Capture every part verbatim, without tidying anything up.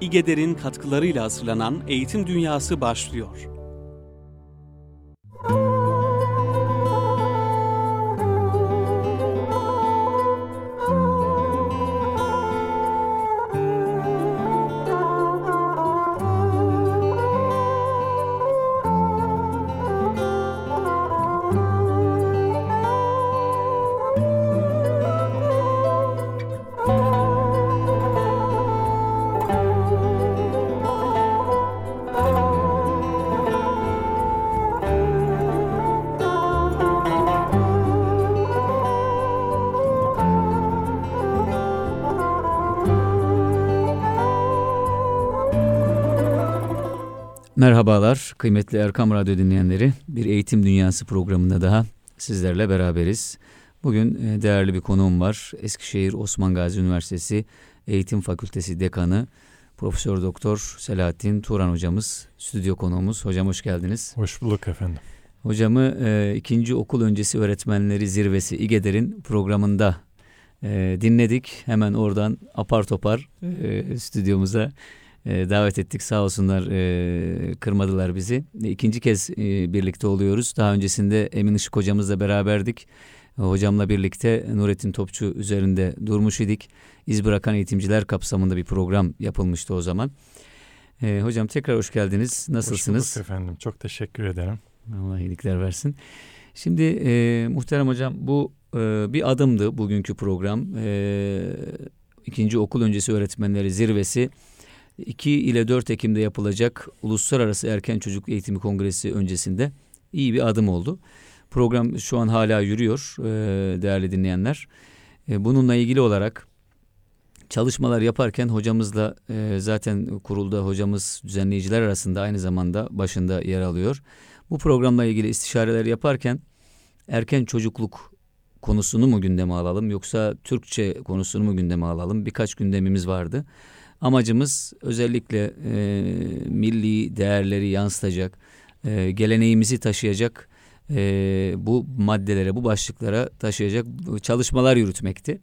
İGEDER'in katkılarıyla hazırlanan Eğitim Dünyası başlıyor. Merhabalar kıymetli Erkam Radyo dinleyenleri, bir Eğitim Dünyası programında daha sizlerle beraberiz. Bugün değerli bir konuğum var. Eskişehir Osmangazi Üniversitesi Eğitim Fakültesi Dekanı Profesör Doktor Selahattin Turan hocamız, stüdyo konuğumuz. Hocam hoş geldiniz. Hoş bulduk efendim. Hocamı e, ikinci okul öncesi öğretmenleri zirvesi İGEDER'in programında e, dinledik. Hemen oradan apar topar e, stüdyomuza davet ettik, sağ olsunlar, kırmadılar bizi. İkinci kez birlikte oluyoruz. Daha öncesinde Emin Işık hocamızla beraberdik. Hocamla birlikte Nurettin Topçu üzerinde durmuş idik. İz bırakan eğitimciler kapsamında bir program yapılmıştı o zaman. Hocam tekrar hoş geldiniz. Nasılsınız? Hoş bulduk efendim. Çok teşekkür ederim. Allah iyilikler versin. Şimdi e, muhterem hocam, bu e, bir adımdı bugünkü program. E, ikinci okul öncesi öğretmenleri zirvesi. iki ile dört Ekim'de yapılacak Uluslararası Erken Çocuk Eğitimi Kongresi öncesinde iyi bir adım oldu. Program şu an hala yürüyor değerli dinleyenler. Bununla ilgili olarak çalışmalar yaparken hocamızla, zaten kurulda hocamız düzenleyiciler arasında aynı zamanda başında yer alıyor. Bu programla ilgili istişareler yaparken erken çocukluk konusunu mu gündeme alalım yoksa Türkçe konusunu mu gündeme alalım? Birkaç gündemimiz vardı. Amacımız özellikle e, milli değerleri yansıtacak, e, geleneğimizi taşıyacak, e, bu maddelere, bu başlıklara taşıyacak çalışmalar yürütmekti.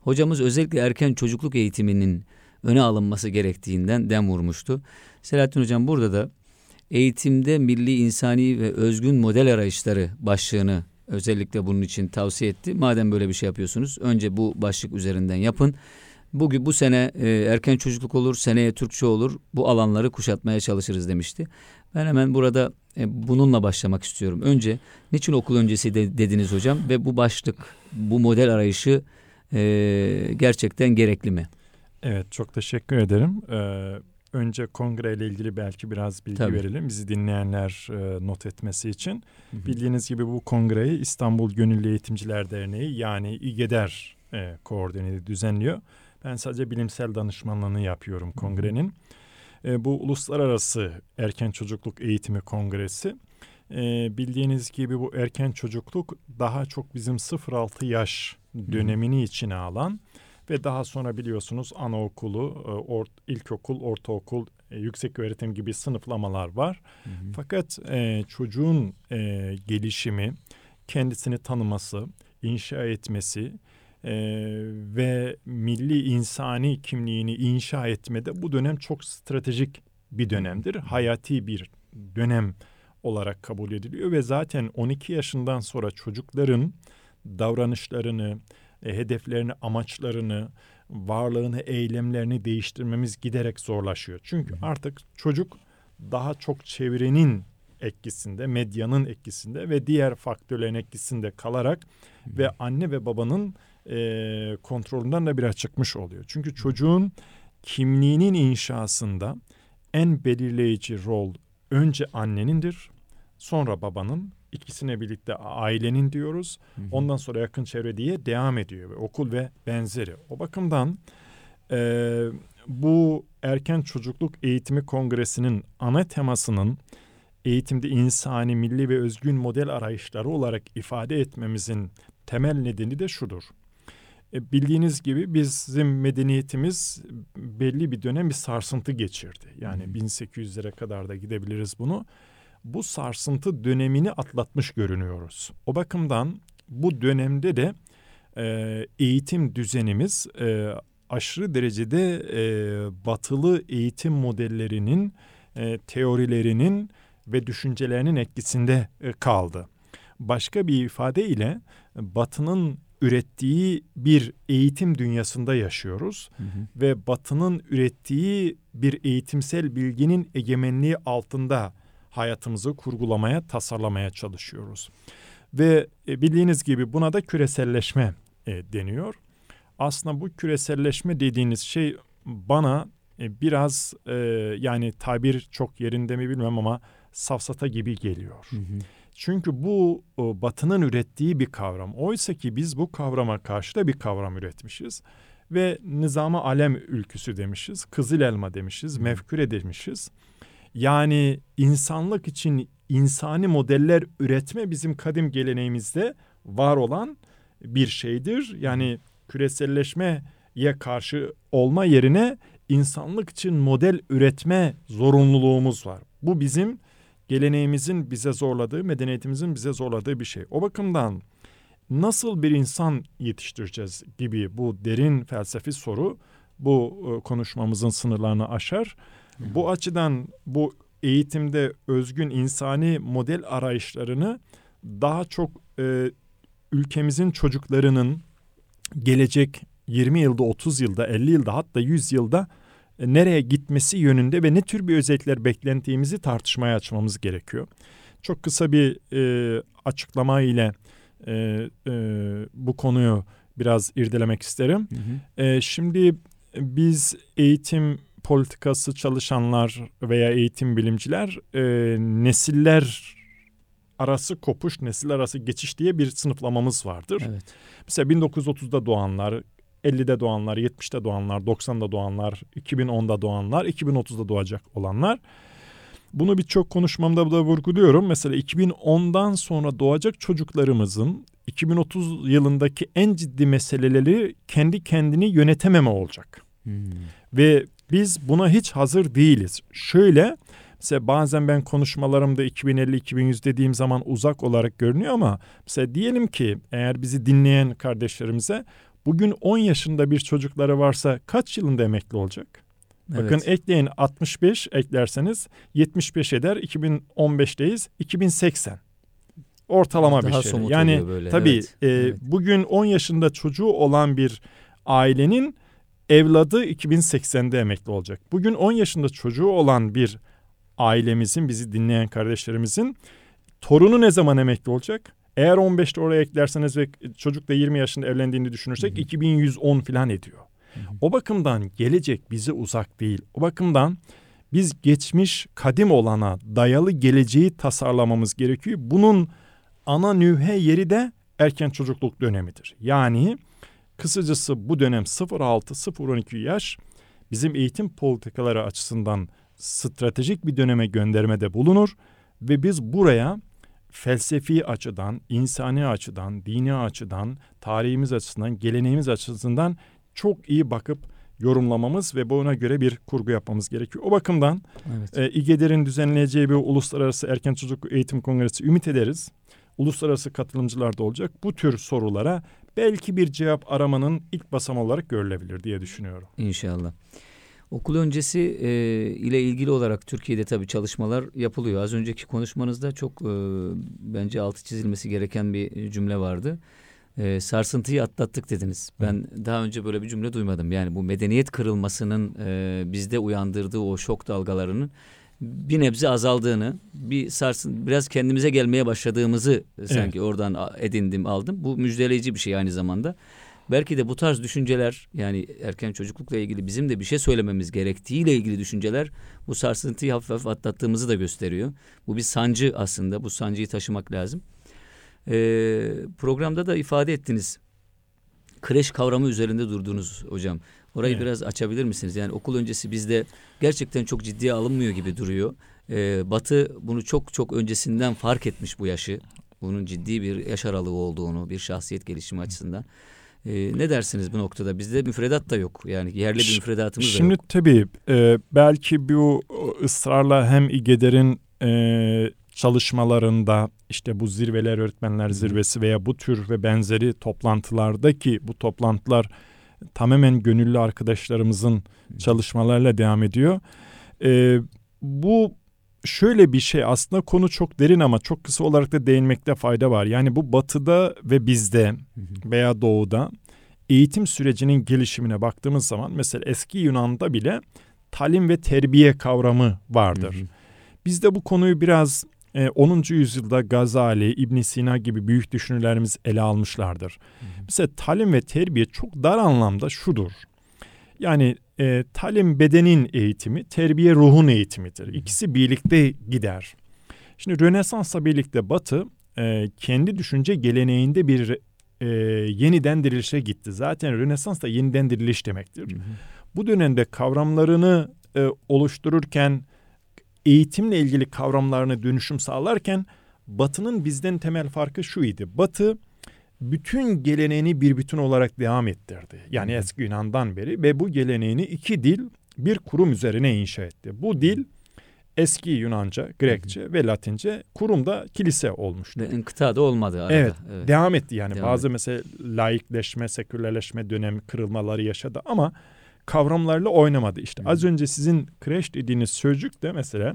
Hocamız özellikle erken çocukluk eğitiminin öne alınması gerektiğinden dem vurmuştu. Selahattin Hocam burada da eğitimde milli, insani ve özgün model arayışları başlığını özellikle bunun için tavsiye etti. Madem böyle bir şey yapıyorsunuz, önce bu başlık üzerinden yapın. Bugün bu sene e, erken çocukluk olur, seneye Türkçe olur, bu alanları kuşatmaya çalışırız demişti. Ben hemen burada e, bununla başlamak istiyorum. Önce niçin okul öncesi de, dediniz hocam ve bu başlık, bu model arayışı e, gerçekten gerekli mi? Evet, çok teşekkür ederim. Ee, önce kongreyle ilgili belki biraz bilgi Tabii. verelim bizi dinleyenler e, not etmesi için. Hı hı. Bildiğiniz gibi bu kongreyi İstanbul Gönüllü Eğitimciler Derneği yani İGEDER e, koordineli düzenliyor. Ben sadece bilimsel danışmanlığını yapıyorum kongrenin. E, bu Uluslararası Erken Çocukluk Eğitimi Kongresi. E, bildiğiniz gibi bu erken çocukluk daha çok bizim sıfır altı yaş dönemini içine alan ve daha sonra biliyorsunuz anaokulu, e, or, ilkokul, ortaokul, e, yükseköğretim gibi sınıflamalar var. Hı hı. Fakat e, çocuğun e, gelişimi, kendisini tanıması, inşa etmesi, Ee, ve milli insani kimliğini inşa etmede bu dönem çok stratejik bir dönemdir. Hayati bir dönem olarak kabul ediliyor ve zaten on iki yaşından sonra çocukların davranışlarını, e, hedeflerini, amaçlarını, varlığını, eylemlerini değiştirmemiz giderek zorlaşıyor. Çünkü artık çocuk daha çok çevrenin etkisinde, medyanın etkisinde ve diğer faktörlerin etkisinde kalarak ve anne ve babanın E, kontrolünden de biraz çıkmış oluyor. Çünkü çocuğun kimliğinin inşasında en belirleyici rol önce annenindir, sonra babanın, ikisine birlikte ailenin diyoruz. Hı hı. Ondan sonra yakın çevre diye devam ediyor. Okul ve benzeri. O bakımdan e, bu Erken Çocukluk Eğitimi Kongresi'nin ana temasının eğitimde insani, milli ve özgün model arayışları olarak ifade etmemizin temel nedeni de şudur. Bildiğiniz gibi bizim medeniyetimiz belli bir dönem bir sarsıntı geçirdi. Yani bin sekiz yüzlere kadar da gidebiliriz bunu. Bu sarsıntı dönemini atlatmış görünüyoruz. O bakımdan bu dönemde de e, eğitim düzenimiz e, aşırı derecede e, batılı eğitim modellerinin, e, teorilerinin ve düşüncelerinin etkisinde e, kaldı. Başka bir ifadeyle Batı'nın ürettiği bir eğitim dünyasında yaşıyoruz. Hı hı. Ve Batı'nın ürettiği bir eğitimsel bilginin egemenliği altında hayatımızı kurgulamaya, tasarlamaya çalışıyoruz. Ve e, bildiğiniz gibi buna da küreselleşme e, deniyor. Aslında bu küreselleşme dediğiniz şey bana e, biraz e, yani tabir çok yerinde mi bilmem ama safsata gibi geliyor. Hı hı. Çünkü bu o, Batı'nın ürettiği bir kavram. Oysa ki biz bu kavrama karşı da bir kavram üretmişiz. Ve nizama alem ülküsü demişiz, kızıl elma demişiz, mefkure demişiz. Yani insanlık için insani modeller üretme bizim kadim geleneğimizde var olan bir şeydir. Yani küreselleşmeye karşı olma yerine insanlık için model üretme zorunluluğumuz var. Bu bizim geleneğimizin bize zorladığı, medeniyetimizin bize zorladığı bir şey. O bakımdan nasıl bir insan yetiştireceğiz gibi bu derin felsefi soru bu konuşmamızın sınırlarını aşar. Bu açıdan bu eğitimde özgün insani model arayışlarını daha çok e, ülkemizin çocuklarının gelecek yirmi yılda, otuz yılda, elli yılda hatta yüz yılda e, nereye gitmesi yönünde ve ne tür bir özellikler beklentimizi tartışmaya açmamız gerekiyor. Çok kısa bir e, açıklama ile e, e, bu konuyu biraz irdelemek isterim. Hı hı. E, şimdi biz eğitim politikası çalışanlar veya eğitim bilimciler e, nesiller arası kopuş, nesil arası geçiş diye bir sınıflamamız vardır. Evet. Mesela bin dokuz yüz otuzda doğanlar, ellide doğanlar, yetmişte doğanlar, doksanda doğanlar, iki bin onda doğanlar, iki bin otuzda doğacak olanlar. Bunu birçok konuşmamda da vurguluyorum. Mesela iki bin ondan sonra doğacak çocuklarımızın iki bin otuz yılındaki en ciddi meseleleri kendi kendini yönetememe olacak. Hmm. Ve biz buna hiç hazır değiliz. Şöyle, mesela bazen ben konuşmalarımda iki bin elli iki bin yüz dediğim zaman uzak olarak görünüyor ama mesela diyelim ki eğer bizi dinleyen kardeşlerimize bugün on yaşında bir çocukları varsa kaç yılında emekli olacak? Evet. Bakın ekleyin altmış beş eklerseniz yetmiş beş eder. iki bin on beşteyiz. iki bin seksen. Ortalama daha bir şey. Yani böyle, tabii evet, e, evet. Bugün on yaşında çocuğu olan bir ailenin evladı iki bin seksende emekli olacak. Bugün on yaşında çocuğu olan bir ailemizin, bizi dinleyen kardeşlerimizin torunu ne zaman emekli olacak? Eğer on beşte oraya eklerseniz ve çocuk da yirmi yaşında evlendiğini düşünürsek, hı hı, iki bin yüz on falan ediyor. Hı hı. O bakımdan gelecek bize uzak değil. O bakımdan biz geçmiş kadim olana dayalı geleceği tasarlamamız gerekiyor. Bunun ana nühe yeri de erken çocukluk dönemidir. Yani kısacası bu dönem sıfır altı sıfır on iki yaş bizim eğitim politikaları açısından stratejik bir döneme göndermede bulunur ve biz buraya felsefi açıdan, insani açıdan, dini açıdan, tarihimiz açısından, geleneğimiz açısından çok iyi bakıp yorumlamamız ve buna göre bir kurgu yapmamız gerekiyor. O bakımdan evet. e, İGEDER'in düzenleyeceği bir Uluslararası Erken Çocuk Eğitim Kongresi ümit ederiz. Uluslararası katılımcılar da olacak. Bu tür sorulara belki bir cevap aramanın ilk basamağı olarak görülebilir diye düşünüyorum. İnşallah. Okul öncesi e, ile ilgili olarak Türkiye'de tabii çalışmalar yapılıyor. Az önceki konuşmanızda çok e, bence altı çizilmesi gereken bir cümle vardı. E, sarsıntıyı atlattık dediniz. Ben Hı. daha önce böyle bir cümle duymadım. Yani bu medeniyet kırılmasının e, bizde uyandırdığı o şok dalgalarının bir nebze azaldığını, bir sarsın, biraz kendimize gelmeye başladığımızı sanki evet. oradan edindim, aldım. Bu müjdeleyici bir şey aynı zamanda. Belki de bu tarz düşünceler, yani erken çocuklukla ilgili bizim de bir şey söylememiz gerektiğiyle ilgili düşünceler bu sarsıntıyı hafif hafif atlattığımızı da gösteriyor. Bu bir sancı aslında, bu sancıyı taşımak lazım. Ee, programda da ifade ettiniz. Kreş kavramı üzerinde durdunuz hocam. Orayı evet. biraz açabilir misiniz? Yani okul öncesi bizde gerçekten çok ciddiye alınmıyor gibi duruyor. Ee, Batı bunu çok çok öncesinden fark etmiş bu yaşı. Bunun ciddi bir yaş aralığı olduğunu, bir şahsiyet gelişimi açısından. Ee, ne dersiniz bu noktada? Bizde müfredat da yok. Yani yerli bir müfredatımız Şimdi, da yok. Şimdi tabii e, belki bu ısrarla hem İGEDER'in e, çalışmalarında işte bu zirveler, öğretmenler zirvesi veya bu tür ve benzeri toplantılardaki bu toplantılar tamamen gönüllü arkadaşlarımızın çalışmalarıyla devam ediyor. E, bu şöyle bir şey, aslında konu çok derin ama çok kısa olarak da değinmekte fayda var. Yani bu Batı'da ve bizde veya Doğu'da eğitim sürecinin gelişimine baktığımız zaman mesela eski Yunan'da bile talim ve terbiye kavramı vardır. Hı hı. Biz de bu konuyu biraz e, onuncu yüzyılda Gazali, İbn-i Sina gibi büyük düşünürlerimiz ele almışlardır. Hı hı. Mesela talim ve terbiye çok dar anlamda şudur. Yani e, talim bedenin eğitimi, terbiye ruhun eğitimidir. İkisi birlikte gider. Şimdi Rönesans'la birlikte Batı e, kendi düşünce geleneğinde bir e, yeniden dirilişe gitti. Zaten Rönesans da yeniden diriliş demektir. Hı hı. Bu dönemde kavramlarını e, oluştururken, eğitimle ilgili kavramlarına dönüşüm sağlarken Batı'nın bizden temel farkı şu idi. Batı bütün geleneğini bir bütün olarak devam ettirdi. Yani eski Yunan'dan beri ve bu geleneğini iki dil, bir kurum üzerine inşa etti. Bu dil eski Yunanca, Grekçe ve Latince, kurumda kilise olmuştu. Ve kıta da olmadı arada. Evet, evet. Devam etti yani. Devam bazı etti. Mesela laikleşme, sekülerleşme dönemi kırılmaları yaşadı ama kavramlarla oynamadı. İşte az önce sizin kreş dediğiniz sözcük de mesela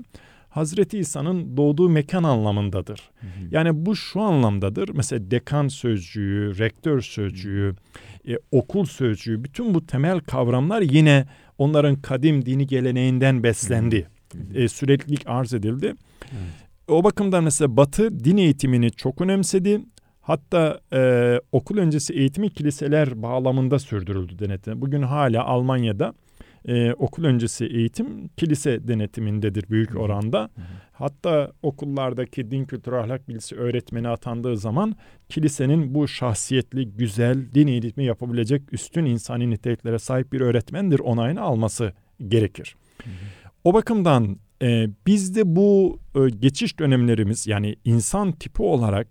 Hazreti İsa'nın doğduğu mekan anlamındadır. Hı hı. Yani bu şu anlamdadır. Mesela dekan sözcüğü, rektör sözcüğü, e, okul sözcüğü, bütün bu temel kavramlar yine onların kadim dini geleneğinden beslendi. Hı hı. E, süreklilik arz edildi. Evet. O bakımdan mesela Batı din eğitimini çok önemsedi. Hatta e, okul öncesi eğitimi kiliseler bağlamında sürdürüldü denetim. Bugün hala Almanya'da e, okul öncesi eğitim kilise denetimindedir büyük oranda. Hı hı. Hatta okullardaki din kültürü ahlak bilgisi öğretmeni atandığı zaman kilisenin bu şahsiyetli, güzel, din eğitimi yapabilecek üstün insani niteliklere sahip bir öğretmendir onayını alması gerekir. Hı hı. O bakımdan e, bizde bu e, geçiş dönemlerimiz, yani insan tipi olarak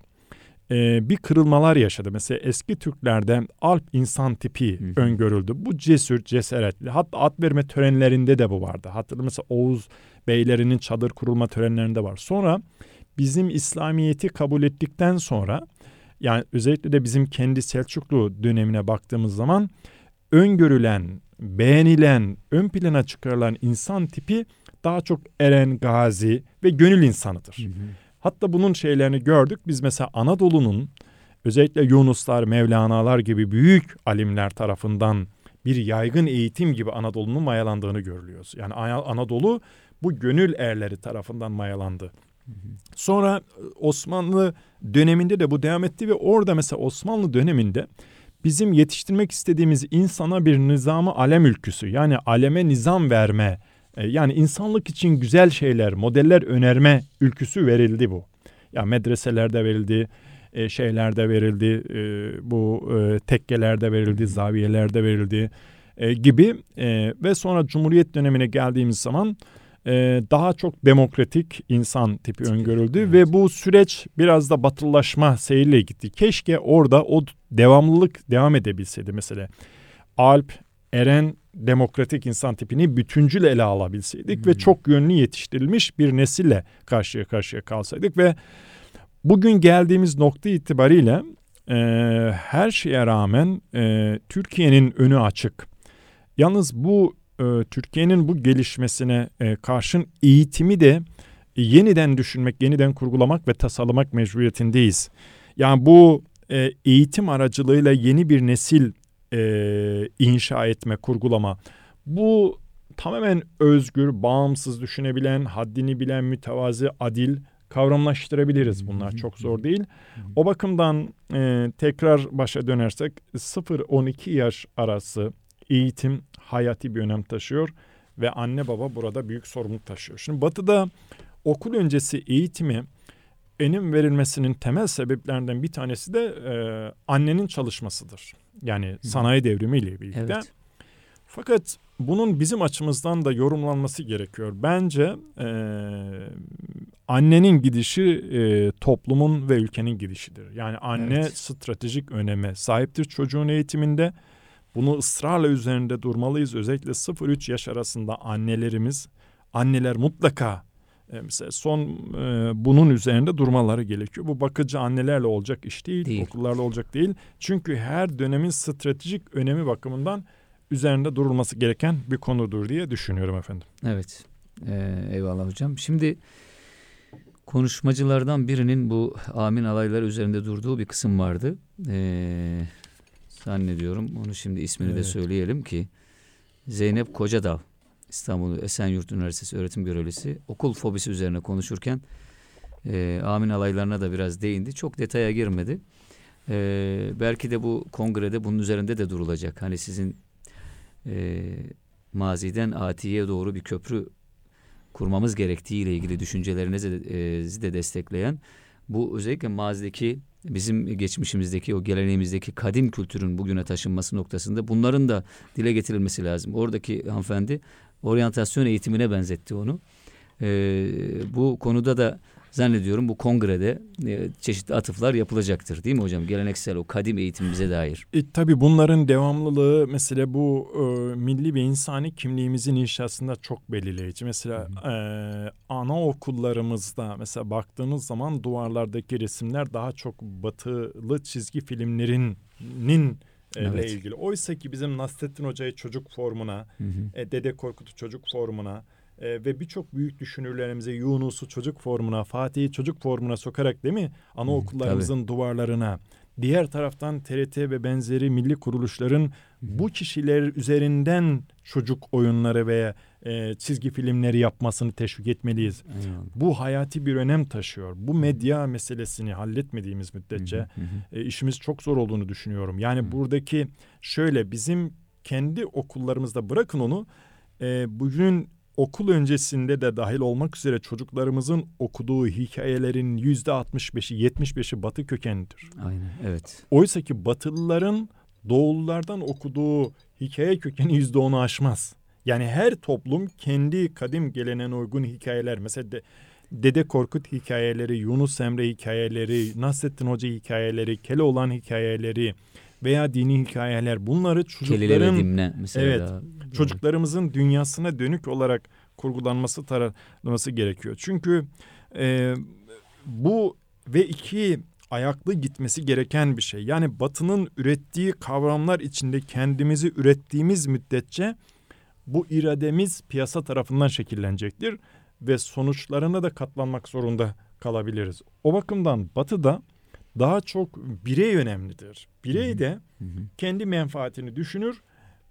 bir kırılmalar yaşadı. Mesela eski Türklerde Alp insan tipi Hı. öngörüldü. Bu cesur, cesaretli. Hatta at verme törenlerinde de bu vardı. Hatırlayın mesela Oğuz beylerinin çadır kurulma törenlerinde var. Sonra bizim İslamiyet'i kabul ettikten sonra, yani özellikle de bizim kendi Selçuklu dönemine baktığımız zaman öngörülen, beğenilen, ön plana çıkarılan insan tipi daha çok Eren Gazi ve gönül insanıdır. Hı hı. Hatta bunun şeylerini gördük. Biz mesela Anadolu'nun özellikle Yunuslar, Mevlana'lar gibi büyük alimler tarafından bir yaygın eğitim gibi Anadolu'nun mayalandığını görüyoruz. Yani Anadolu bu gönül erleri tarafından mayalandı. Sonra Osmanlı döneminde de bu devam etti ve orada mesela Osmanlı döneminde bizim yetiştirmek istediğimiz insana bir nizamı alem ülküsü, yani aleme nizam verme, yani insanlık için güzel şeyler, modeller önerme ülküsü verildi bu. Ya medreselerde verildi, şeylerde verildi, bu tekkelerde verildi, zaviyelerde verildi gibi. Ve sonra Cumhuriyet dönemine geldiğimiz zaman daha çok demokratik insan tipi öngörüldü. Evet. Ve bu süreç biraz da batılılaşma seyriyle gitti. Keşke orada o devamlılık devam edebilseydi mesela. Alp, Eren, demokratik insan tipini bütüncül ele alabilseydik hmm. ve çok yönlü yetiştirilmiş bir nesille karşıya karşıya kalsaydık ve bugün geldiğimiz nokta itibariyle e, her şeye rağmen e, Türkiye'nin önü açık. Yalnız bu e, Türkiye'nin bu gelişmesine e, karşın eğitimi de e, yeniden düşünmek, yeniden kurgulamak ve tasarlamak mecburiyetindeyiz. Yani bu e, eğitim aracılığıyla yeni bir nesil Ee, inşa etme, kurgulama. Bu tamamen özgür, bağımsız düşünebilen, haddini bilen, mütevazi, adil kavramlaştırabiliriz. Bunlar çok zor değil. O bakımdan e, tekrar başa dönersek sıfır on iki yaş arası eğitim hayati bir önem taşıyor ve anne baba burada büyük sorumluluk taşıyor. Şimdi Batı'da okul öncesi eğitimi enim verilmesinin temel sebeplerinden bir tanesi de e, annenin çalışmasıdır. Yani sanayi devrimiyle birlikte. Evet. Fakat bunun bizim açımızdan da yorumlanması gerekiyor. Bence e, annenin gidişi e, toplumun ve ülkenin gidişidir. Yani anne evet. stratejik öneme sahiptir çocuğun eğitiminde. Bunu ısrarla üzerinde durmalıyız. Özellikle sıfır üç yaş arasında annelerimiz, anneler mutlaka Mesela son e, bunun üzerinde durmaları gerekiyor. Bu bakıcı annelerle olacak iş değil, değil. Okullarla olacak değil. Çünkü her dönemin stratejik önemi bakımından üzerinde durulması gereken bir konudur diye düşünüyorum efendim. Evet. Ee, eyvallah hocam. Şimdi konuşmacılardan birinin bu amin alayları üzerinde durduğu bir kısım vardı. Ee, zannediyorum. Onu şimdi ismini evet. de söyleyelim ki Zeynep Kocadal, İstanbul Esenyurt Üniversitesi öğretim görevlisi, okul fobisi üzerine konuşurken e, amin alaylarına da biraz değindi. Çok detaya girmedi. E, belki de bu kongrede bunun üzerinde de durulacak. Hani sizin e, maziden atiye doğru bir köprü kurmamız gerektiğiyle ilgili düşüncelerinizi de, de destekleyen, bu özellikle mazideki, bizim geçmişimizdeki, o geleneğimizdeki kadim kültürün bugüne taşınması noktasında bunların da dile getirilmesi lazım. Oradaki hanımefendi oryantasyon eğitimine benzetti onu. Ee, bu konuda da zannediyorum bu kongrede e, çeşitli atıflar yapılacaktır değil mi hocam? Geleneksel o kadim eğitimimize dair. E, tabii bunların devamlılığı mesela bu e, milli ve insani kimliğimizin inşasında çok belirleyici. Mesela e, anaokullarımızda mesela baktığınız zaman duvarlardaki resimler daha çok batılı çizgi filmlerinin evet. ile ilgili. Oysa ki bizim Nasreddin Hoca'yı çocuk formuna, hı hı. E, Dede Korkut'u çocuk formuna, ve birçok büyük düşünürlerimize Yunus'u çocuk formuna, Fatih'i çocuk formuna sokarak değil mi? Anaokullarımızın Tabii. duvarlarına. Diğer taraftan T R T ve benzeri milli kuruluşların bu kişiler üzerinden çocuk oyunları veya e, çizgi filmleri yapmasını teşvik etmeliyiz. Aynen. Bu hayati bir önem taşıyor. Bu medya meselesini halletmediğimiz müddetçe hı hı. E, işimiz çok zor olduğunu düşünüyorum. Yani hı. buradaki şöyle bizim kendi okullarımızda bırakın onu e, bugün okul öncesinde de dahil olmak üzere çocuklarımızın okuduğu hikayelerin yüzde altmış beşi, yetmiş beşi Batı kökenlidir. Aynen, evet. Oysa ki Batılıların Doğululardan okuduğu hikaye kökeni yüzde onu aşmaz. Yani her toplum kendi kadim geleneğine uygun hikayeler, mesela de, Dede Korkut hikayeleri, Yunus Emre hikayeleri, Nasreddin Hoca hikayeleri, Keloğlan hikayeleri veya dini hikayeler, bunları çocukların Kelile ve Dimne mesela evet, daha. Çocuklarımızın dünyasına dönük olarak kurgulanması, taranması gerekiyor. Çünkü e, bu ve iki ayaklı gitmesi gereken bir şey. Yani Batı'nın ürettiği kavramlar içinde kendimizi ürettiğimiz müddetçe bu irademiz piyasa tarafından şekillenecektir ve sonuçlarına da katlanmak zorunda kalabiliriz. O bakımdan Batı'da daha çok birey önemlidir. Birey de hı hı. kendi menfaatini düşünür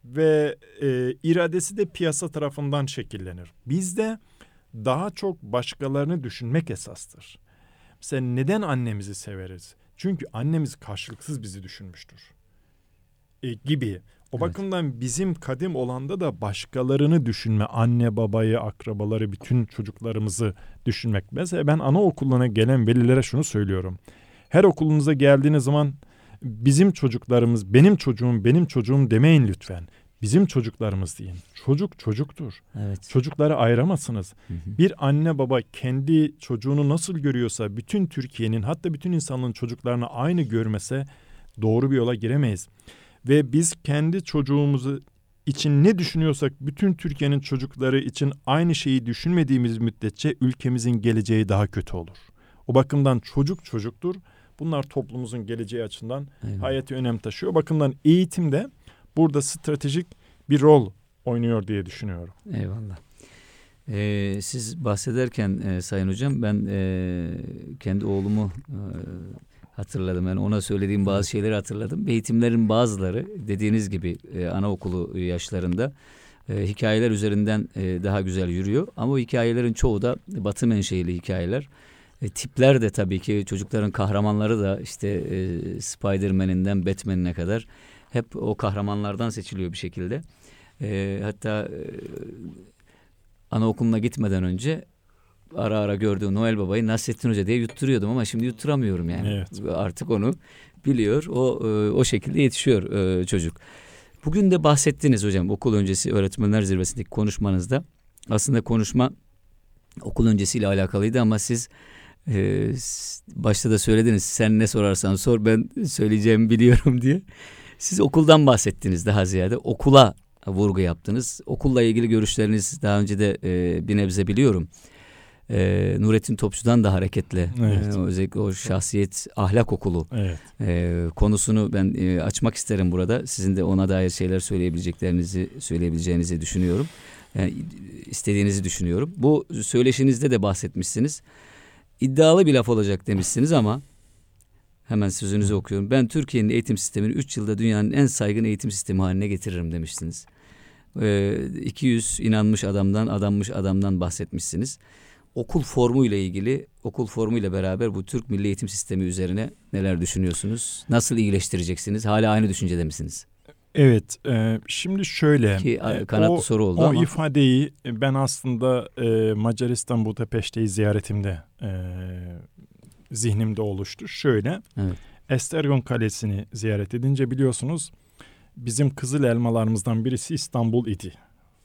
ve e, iradesi de piyasa tarafından şekillenir. Bizde daha çok başkalarını düşünmek esastır. Mesela neden annemizi severiz? Çünkü annemiz karşılıksız bizi düşünmüştür. E, gibi. O evet. bakımdan bizim kadim olanda da başkalarını düşünme, anne babayı, akrabaları, bütün çocuklarımızı düşünmek. Mesela ben anaokuluna gelen velilere şunu söylüyorum. Her okulunuza geldiğiniz zaman bizim çocuklarımız, benim çocuğum, benim çocuğum demeyin lütfen. Bizim çocuklarımız deyin. Çocuk çocuktur. Evet. Çocukları ayıramazsınız. Hı hı. Bir anne baba kendi çocuğunu nasıl görüyorsa, bütün Türkiye'nin, hatta bütün insanlığın çocuklarını aynı görmese doğru bir yola giremeyiz. Ve biz kendi çocuğumuzu için ne düşünüyorsak bütün Türkiye'nin çocukları için aynı şeyi düşünmediğimiz müddetçe ülkemizin geleceği daha kötü olur. O bakımdan çocuk çocuktur. Bunlar toplumumuzun geleceği açısından Aynen. hayati önem taşıyor. O bakımdan eğitim de burada stratejik bir rol oynuyor diye düşünüyorum. Eyvallah. Ee, siz bahsederken e, Sayın Hocam ben e, kendi oğlumu e, hatırladım. Yani ona söylediğim bazı şeyleri hatırladım. Eğitimlerin bazıları dediğiniz gibi e, anaokulu yaşlarında e, hikayeler üzerinden e, daha güzel yürüyor. Ama o hikayelerin çoğu da Batı menşeili hikayeler. E, tipler de tabii ki çocukların kahramanları da işte e, Spider-Man'inden Batman'ine kadar hep o kahramanlardan seçiliyor bir şekilde. E, hatta e, anaokuluna gitmeden önce ara ara gördüğüm Noel Baba'yı Nasreddin Hoca diye yutturuyordum ama şimdi yutturamıyorum yani. Evet. Artık onu biliyor. O e, o şekilde yetişiyor e, çocuk. Bugün de bahsettiniz hocam okul öncesi öğretmenler zirvesindeki konuşmanızda. Aslında konuşma okul öncesiyle alakalıydı ama siz Ee, başta da söylediniz, sen ne sorarsan sor ben söyleyeceğimi biliyorum diye. Siz okuldan bahsettiniz, daha ziyade okula vurgu yaptınız. Okulla ilgili görüşleriniz daha önce de e, bir nebze biliyorum. e, Nurettin Topçu'dan da hareketle evet. e, özellikle o şahsiyet ahlak okulu evet. e, konusunu ben e, açmak isterim burada. Sizin de ona dair şeyler söyleyebileceklerinizi söyleyebileceğinizi düşünüyorum. Yani istediğinizi düşünüyorum. Bu söyleşinizde de bahsetmişsiniz. İddialı bir laf olacak demişsiniz ama hemen sözünüzü okuyorum. Ben Türkiye'nin eğitim sistemini üç yılda dünyanın en saygın eğitim sistemi haline getiririm demiştiniz. Ee, iki yüz inanmış adamdan, adanmış adamdan bahsetmişsiniz. Okul formuyla ilgili, okul formuyla beraber bu Türk Milli Eğitim Sistemi üzerine neler düşünüyorsunuz? Nasıl iyileştireceksiniz? Hala aynı düşüncede misiniz? Evet, e, şimdi şöyle. Ki kanatlı o, soru oldu o ama. O ifadeyi ben aslında e, Macaristan Budapeşte'yi ziyaretimde e, zihnimde oluştu. Şöyle, evet. Estergon Kalesi'ni ziyaret edince biliyorsunuz bizim kızıl elmalarımızdan birisi İstanbul idi.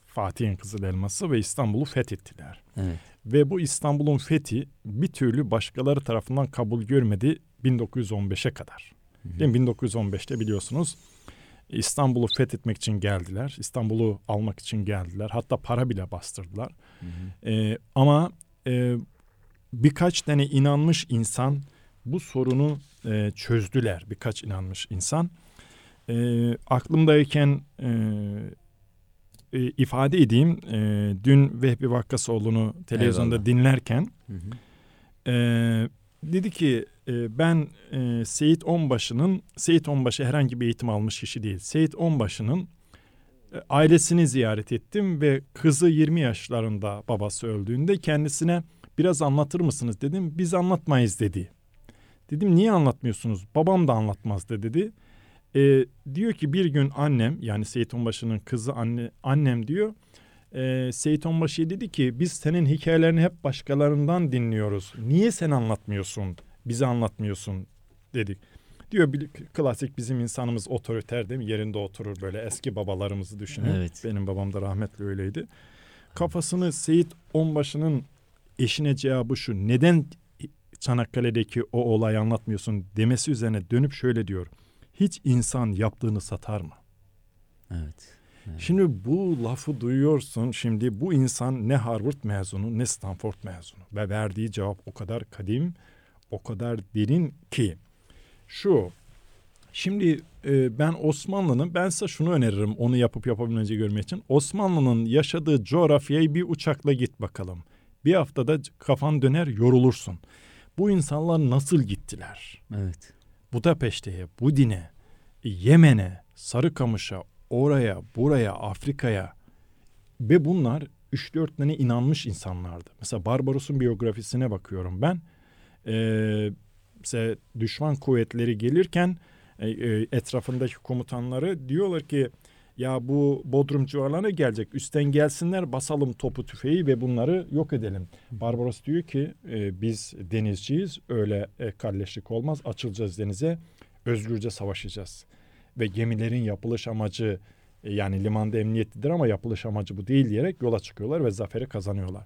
Fatih'in kızıl elması ve İstanbul'u fethettiler. Evet. Ve bu İstanbul'un fethi bir türlü başkaları tarafından kabul görmedi bin dokuz yüz on beşe kadar. Hı hı. bin dokuz yüz on beşte biliyorsunuz İstanbul'u fethetmek için geldiler. İstanbul'u almak için geldiler. Hatta para bile bastırdılar. Hı hı. Ee, ama e, birkaç tane inanmış insan bu sorunu e, çözdüler. Birkaç inanmış insan. E, aklımdayken e, e, ifade edeyim. E, dün Vehbi Vakkasoğlu'nu televizyonda Eyvallah. dinlerken hı hı. E, dedi ki ben e, Seyit Onbaşı'nın, Seyit Onbaşı herhangi bir eğitim almış kişi değil. Seyit Onbaşı'nın e, ailesini ziyaret ettim ve kızı yirmi yaşlarında babası öldüğünde kendisine biraz anlatır mısınız dedim. Biz anlatmayız dedi. Dedim niye anlatmıyorsunuz? Babam da anlatmazdı dedi. E, diyor ki bir gün annem, yani Seyit Onbaşı'nın kızı anne, annem diyor. E, Seyit Onbaşı'ya dedi ki biz senin hikayelerini hep başkalarından dinliyoruz. Niye sen anlatmıyorsun? Bize anlatmıyorsun dedik. Diyor klasik bizim insanımız otoriter değil mi? Yerinde oturur böyle eski babalarımızı düşünün. Evet. Benim babam da rahmetli öyleydi. Kafasını Seyit Onbaşı'nın eşine cevabı şu. Neden Çanakkale'deki o olayı anlatmıyorsun demesi üzerine dönüp şöyle diyor. Hiç insan yaptığını satar mı? Evet. evet. Şimdi bu lafı duyuyorsun. Şimdi bu insan ne Harvard mezunu ne Stanford mezunu. Ve verdiği cevap o kadar kadim, o kadar derin ki şu şimdi e, ben Osmanlı'nın ben size şunu öneririm onu yapıp yapabilmeyince görmek için Osmanlı'nın yaşadığı coğrafyayı bir uçakla git bakalım bir haftada kafan döner yorulursun bu insanlar nasıl gittiler evet. Budapeşte'ye, Budin'e, Yemen'e, Sarıkamış'a, oraya buraya Afrika'ya ve bunlar üç dört tane inanmış insanlardı. Mesela Barbaros'un biyografisine bakıyorum ben. Ee, mesela düşman kuvvetleri gelirken e, e, etrafındaki komutanları diyorlar ki ya bu Bodrum civarlarına gelecek üstten gelsinler basalım topu tüfeği ve bunları yok edelim. Barbaros diyor ki e, biz denizciyiz öyle e, kalleşlik olmaz açılacağız denize özgürce savaşacağız. Ve gemilerin yapılış amacı e, yani limanda emniyetlidir ama yapılış amacı bu değil diyerek yola çıkıyorlar ve zaferi kazanıyorlar.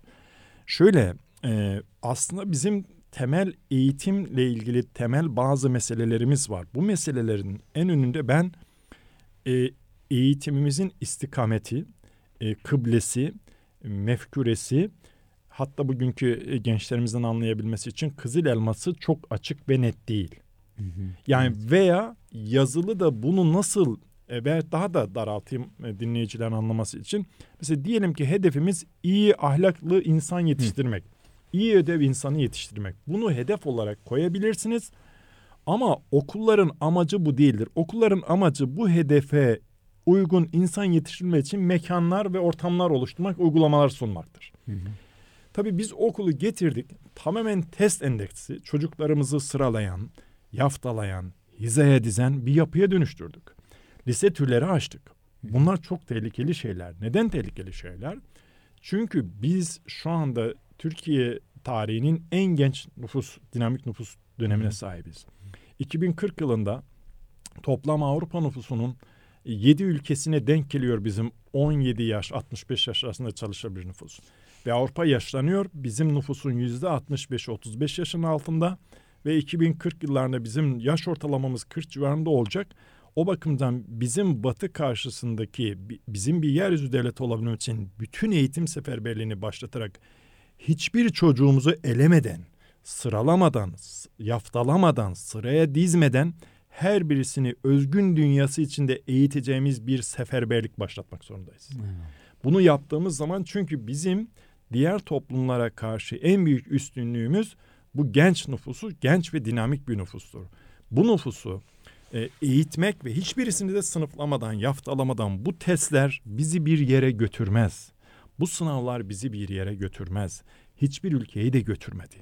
Şöyle e, aslında bizim temel eğitimle ilgili temel bazı meselelerimiz var. Bu meselelerin en önünde ben e, eğitimimizin istikameti, e, kıblesi, mefkuresi, hatta bugünkü gençlerimizden anlayabilmesi için kızıl elması çok açık ve net değil. Hı hı. Yani evet. Veya yazılı da bunu nasıl e, ve daha da daraltayım e, dinleyicilerin anlaması için. Mesela diyelim ki hedefimiz iyi ahlaklı insan yetiştirmek. Hı. İyi ödev insanı yetiştirmek. Bunu hedef olarak koyabilirsiniz. Ama okulların amacı bu değildir. Okulların amacı bu hedefe uygun insan yetiştirmek için mekanlar ve ortamlar oluşturmak, uygulamalar sunmaktır. Hı hı. Tabii biz okulu getirdik. Tamamen test endeksi, çocuklarımızı sıralayan, yaftalayan, hizaya dizen bir yapıya dönüştürdük. Lise türleri açtık. Bunlar çok tehlikeli şeyler. Neden tehlikeli şeyler? Çünkü biz şu anda Türkiye tarihinin en genç nüfus, dinamik nüfus dönemine sahibiz. iki bin kırk yılında toplam Avrupa nüfusunun yedi ülkesine denk geliyor bizim on yedi yaş, altmış beş yaş arasında çalışabilir nüfus. Ve Avrupa yaşlanıyor. Bizim nüfusun yüzde altmış beşi otuz beş yaşın altında ve iki bin kırk yıllarında bizim yaş ortalamamız kırk civarında olacak. O bakımdan bizim batı karşısındaki bizim bir yeryüzü devleti olabilmek için bütün eğitim seferberliğini başlatarak hiçbir çocuğumuzu elemeden, sıralamadan, yaftalamadan, sıraya dizmeden her birisini özgün dünyası içinde eğiteceğimiz bir seferberlik başlatmak zorundayız. Hmm. Bunu yaptığımız zaman, çünkü bizim diğer toplumlara karşı en büyük üstünlüğümüz bu genç nüfusu, genç ve dinamik bir nüfustur. Bu nüfusu e, eğitmek ve hiçbirisini de sınıflamadan, yaftalamadan, bu testler bizi bir yere götürmez. Bu sınavlar bizi bir yere götürmez. Hiçbir ülkeyi de götürmedi.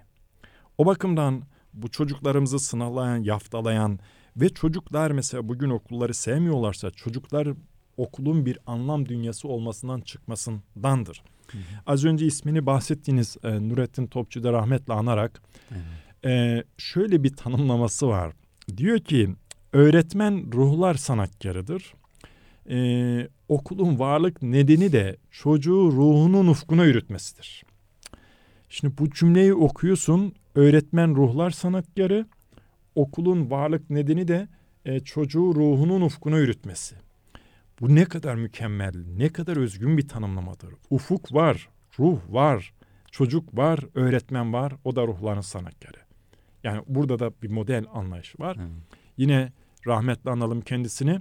O bakımdan bu çocuklarımızı sınavlayan, yaftalayan ve çocuklar mesela bugün okulları sevmiyorlarsa, çocuklar okulun bir anlam dünyası olmasından çıkmasındandır. Hı hı. Az önce ismini bahsettiğiniz e, Nurettin Topçu da rahmetle anarak e, şöyle bir tanımlaması var. Diyor ki, öğretmen ruhlar sanatkarıdır. E, okulun varlık nedeni de çocuğu ruhunun ufkuna yürütmesidir. Şimdi bu cümleyi okuyorsun, öğretmen ruhlar sanatkarı, okulun varlık nedeni de e, çocuğu ruhunun ufkuna yürütmesi. Bu ne kadar mükemmel, ne kadar özgün bir tanımlamadır. Ufuk var, ruh var, çocuk var, öğretmen var, o da ruhların sanatkarı. Yani burada da bir model anlayışı var. Hmm. Yine rahmetli analım kendisini,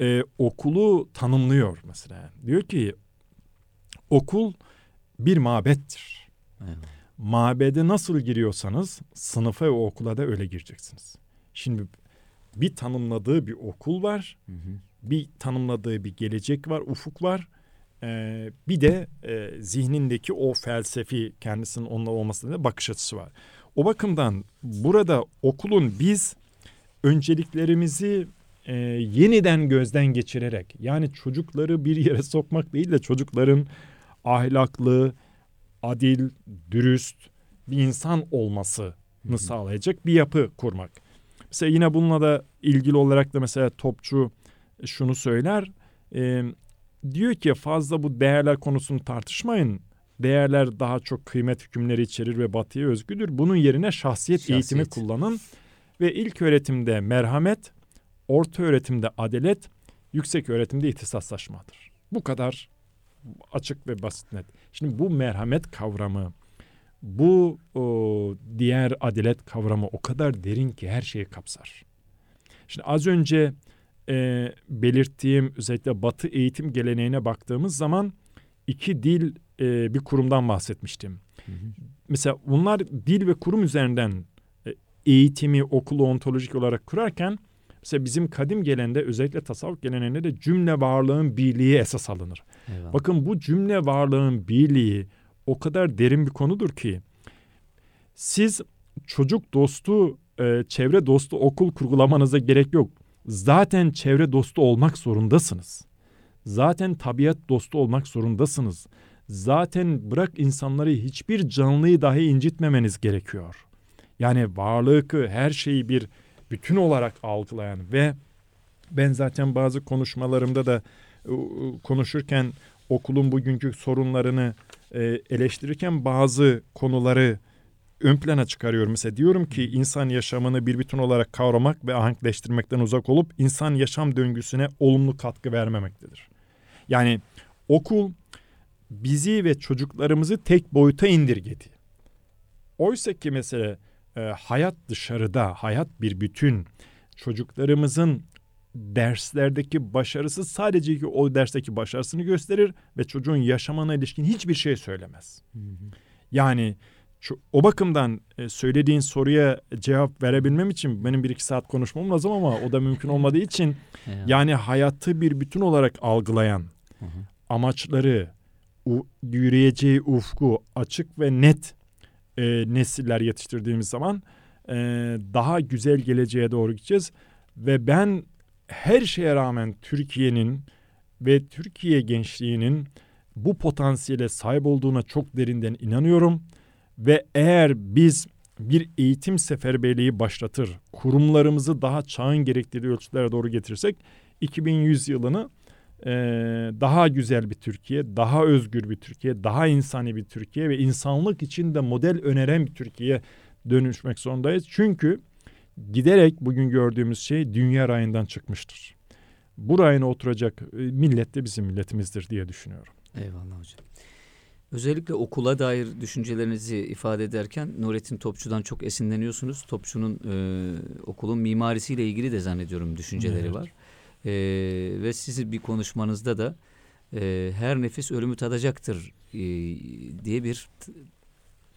e, okulu tanımlıyor mesela. Diyor ki, okul bir mabettir. Hmm. Mabede nasıl giriyorsanız sınıfa ve okula da öyle gireceksiniz. Şimdi bir tanımladığı bir okul var, hı hı. bir tanımladığı bir gelecek var, ufuk var. Ee, bir de e, zihnindeki o felsefi, kendisinin onunla olmasına bakış açısı var. O bakımdan burada okulun biz önceliklerimizi e, yeniden gözden geçirerek, yani çocukları bir yere sokmak değil de çocukların ahlaklı, adil, dürüst bir insan olmasını sağlayacak bir yapı kurmak. Mesela yine bununla da ilgili olarak da mesela Topçu şunu söyler. E, diyor ki, fazla bu değerler konusunu tartışmayın. Değerler daha çok kıymet hükümleri içerir ve batıya özgüdür. Bunun yerine şahsiyet, şahsiyet eğitimi kullanın. Ve ilk öğretimde merhamet, orta öğretimde adalet, yüksek öğretimde ihtisaslaşmadır. Bu kadar açık ve basit, net. Şimdi bu merhamet kavramı, bu o, diğer adalet kavramı o kadar derin ki her şeyi kapsar. Şimdi az önce e, belirttiğim özellikle Batı eğitim geleneğine baktığımız zaman iki dil e, bir kurumdan bahsetmiştim. Hı hı. Mesela bunlar dil ve kurum üzerinden e, eğitimi, okulu ontolojik olarak kurarken, mesela bizim kadim gelende, özellikle tasavvuf geleneğinde de cümle varlığın birliği esas alınır. Eyvallah. Bakın bu cümle varlığın birliği o kadar derin bir konudur ki, siz çocuk dostu, e, çevre dostu okul kurgulamanıza gerek yok. Zaten çevre dostu olmak zorundasınız. Zaten tabiat dostu olmak zorundasınız. Zaten bırak insanları, hiçbir canlıyı dahi incitmemeniz gerekiyor. Yani varlığı, her şeyi bir bütün olarak algılayan ve ben zaten bazı konuşmalarımda da konuşurken okulun bugünkü sorunlarını eleştirirken bazı konuları ön plana çıkarıyorum. Mesela diyorum ki, insan yaşamını bir bütün olarak kavramak ve ahenkleştirmekten uzak olup insan yaşam döngüsüne olumlu katkı vermemektedir. Yani okul bizi ve çocuklarımızı tek boyuta indirgedi. Oysa ki mesela E, hayat dışarıda, hayat bir bütün. Çocuklarımızın derslerdeki başarısı sadece o dersteki başarısını gösterir ve çocuğun yaşamına ilişkin hiçbir şey söylemez. Hı hı. Yani şu, o bakımdan e, söylediğin soruya cevap verebilmem için benim bir iki saat konuşmam lazım ama o da mümkün olmadığı için yani hayatı bir bütün olarak algılayan, hı hı. amaçları, u, yürüyeceği ufku açık ve net E, nesiller yetiştirdiğimiz zaman e, daha güzel geleceğe doğru gideceğiz. Ve ben her şeye rağmen Türkiye'nin ve Türkiye gençliğinin bu potansiyele sahip olduğuna çok derinden inanıyorum. Ve eğer biz bir eğitim seferberliği başlatır, kurumlarımızı daha çağın gerektirdiği ölçülere doğru getirirsek, iki bin yüz yılını Ee, daha güzel bir Türkiye, daha özgür bir Türkiye, daha insani bir Türkiye ve insanlık için de model öneren bir Türkiye'ye dönüşmek zorundayız. Çünkü giderek bugün gördüğümüz şey dünya rayından çıkmıştır. Bu rayına oturacak millet de bizim milletimizdir diye düşünüyorum. Eyvallah hocam. Özellikle okula dair düşüncelerinizi ifade ederken Nurettin Topçu'dan çok esinleniyorsunuz. Topçu'nun e, okulun mimarisiyle ilgili de zannediyorum düşünceleri evet. var. E, ve sizi bir konuşmanızda da e, her nefis ölümü tadacaktır e, diye bir t-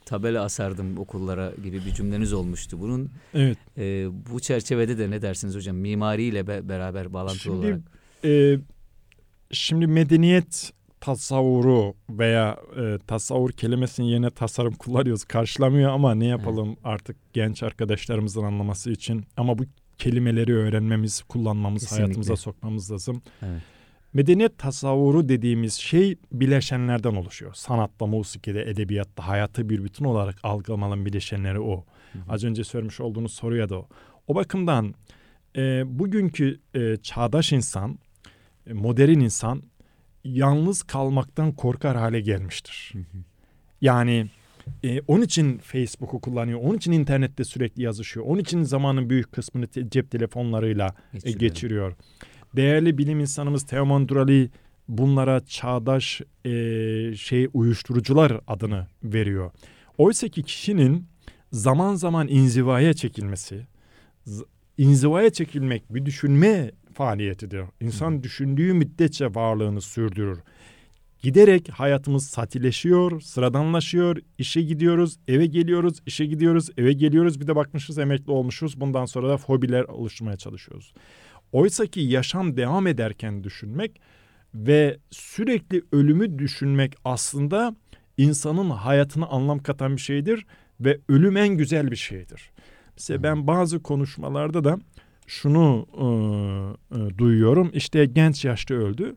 tabela asardım okullara gibi bir cümleniz olmuştu. Bunun evet. e, bu çerçevede de ne dersiniz hocam? Mimariyle be- beraber bağlantılı şimdi, olarak. E, şimdi medeniyet tasavvuru veya e, tasavvur kelimesinin yerine tasarım kullanıyoruz. Karşılamıyor ama ne yapalım evet. artık genç arkadaşlarımızın anlaması için. Ama bu kelimeleri öğrenmemiz, kullanmamız, kesinlikle. Hayatımıza sokmamız lazım. Evet. Medeniyet tasavvuru dediğimiz şey bileşenlerden oluşuyor. Sanatta, musikide, edebiyatta, hayatı bir bütün olarak algılamanın bileşenleri o. Hı hı. Az önce sormuş olduğunuz soruya da o. O bakımdan e, bugünkü e, çağdaş insan, e, modern insan yalnız kalmaktan korkar hale gelmiştir. Hı hı. Yani e, onun için Facebook'u kullanıyor, onun için internette sürekli yazışıyor, onun için zamanın büyük kısmını te- cep telefonlarıyla e, geçiriyor. Değerli bilim insanımız Teoman Durali bunlara çağdaş e, şey uyuşturucular adını veriyor. Oysa ki kişinin zaman zaman inzivaya çekilmesi, z- inzivaya çekilmek bir düşünme faaliyetidir. İnsan hı. düşündüğü müddetçe varlığını sürdürür. Giderek hayatımız satileşiyor, sıradanlaşıyor, işe gidiyoruz, eve geliyoruz, işe gidiyoruz, eve geliyoruz. Bir de bakmışız emekli olmuşuz. Bundan sonra da hobiler oluşturmaya çalışıyoruz. Oysa ki yaşam devam ederken düşünmek ve sürekli ölümü düşünmek aslında insanın hayatına anlam katan bir şeydir ve ölüm en güzel bir şeydir. Mesela ben bazı konuşmalarda da şunu e, e, duyuyorum. İşte genç yaşta öldü.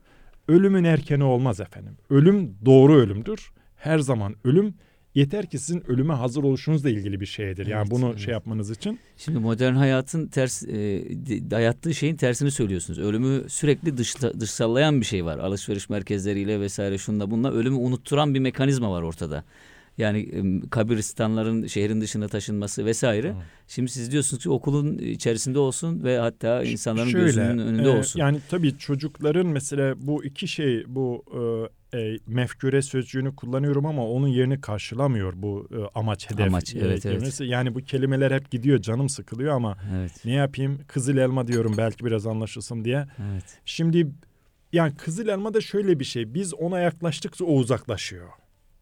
Ölümün erkeni olmaz efendim. Ölüm doğru ölümdür. Her zaman ölüm. Yeter ki sizin ölüme hazır oluşunuzla ilgili bir şeydir. Yani evet, bunu evet. şey yapmanız için. Şimdi modern hayatın ters, e, dayattığı şeyin tersini söylüyorsunuz. Ölümü sürekli dışta, dışsallayan bir şey var. Alışveriş merkezleriyle vesaire şunla bunla ölümü unutturan bir mekanizma var ortada. Yani kabiristanların şehrin dışına taşınması vesaire. Hmm. Şimdi siz diyorsunuz ki okulun içerisinde olsun ve hatta insanların Şöyle, gözünün önünde e, olsun. Yani tabii çocukların mesela bu iki şey bu e, e, mefkure sözcüğünü kullanıyorum ama onun yerini karşılamıyor bu e, amaç hedef. Amaç, e, evet, evet. Yani bu kelimeler hep gidiyor canım sıkılıyor ama evet. ne yapayım kızıl elma diyorum belki biraz anlaşılsın diye. Evet. Şimdi yani kızıl elma da şöyle bir şey biz ona yaklaştıkça o uzaklaşıyor.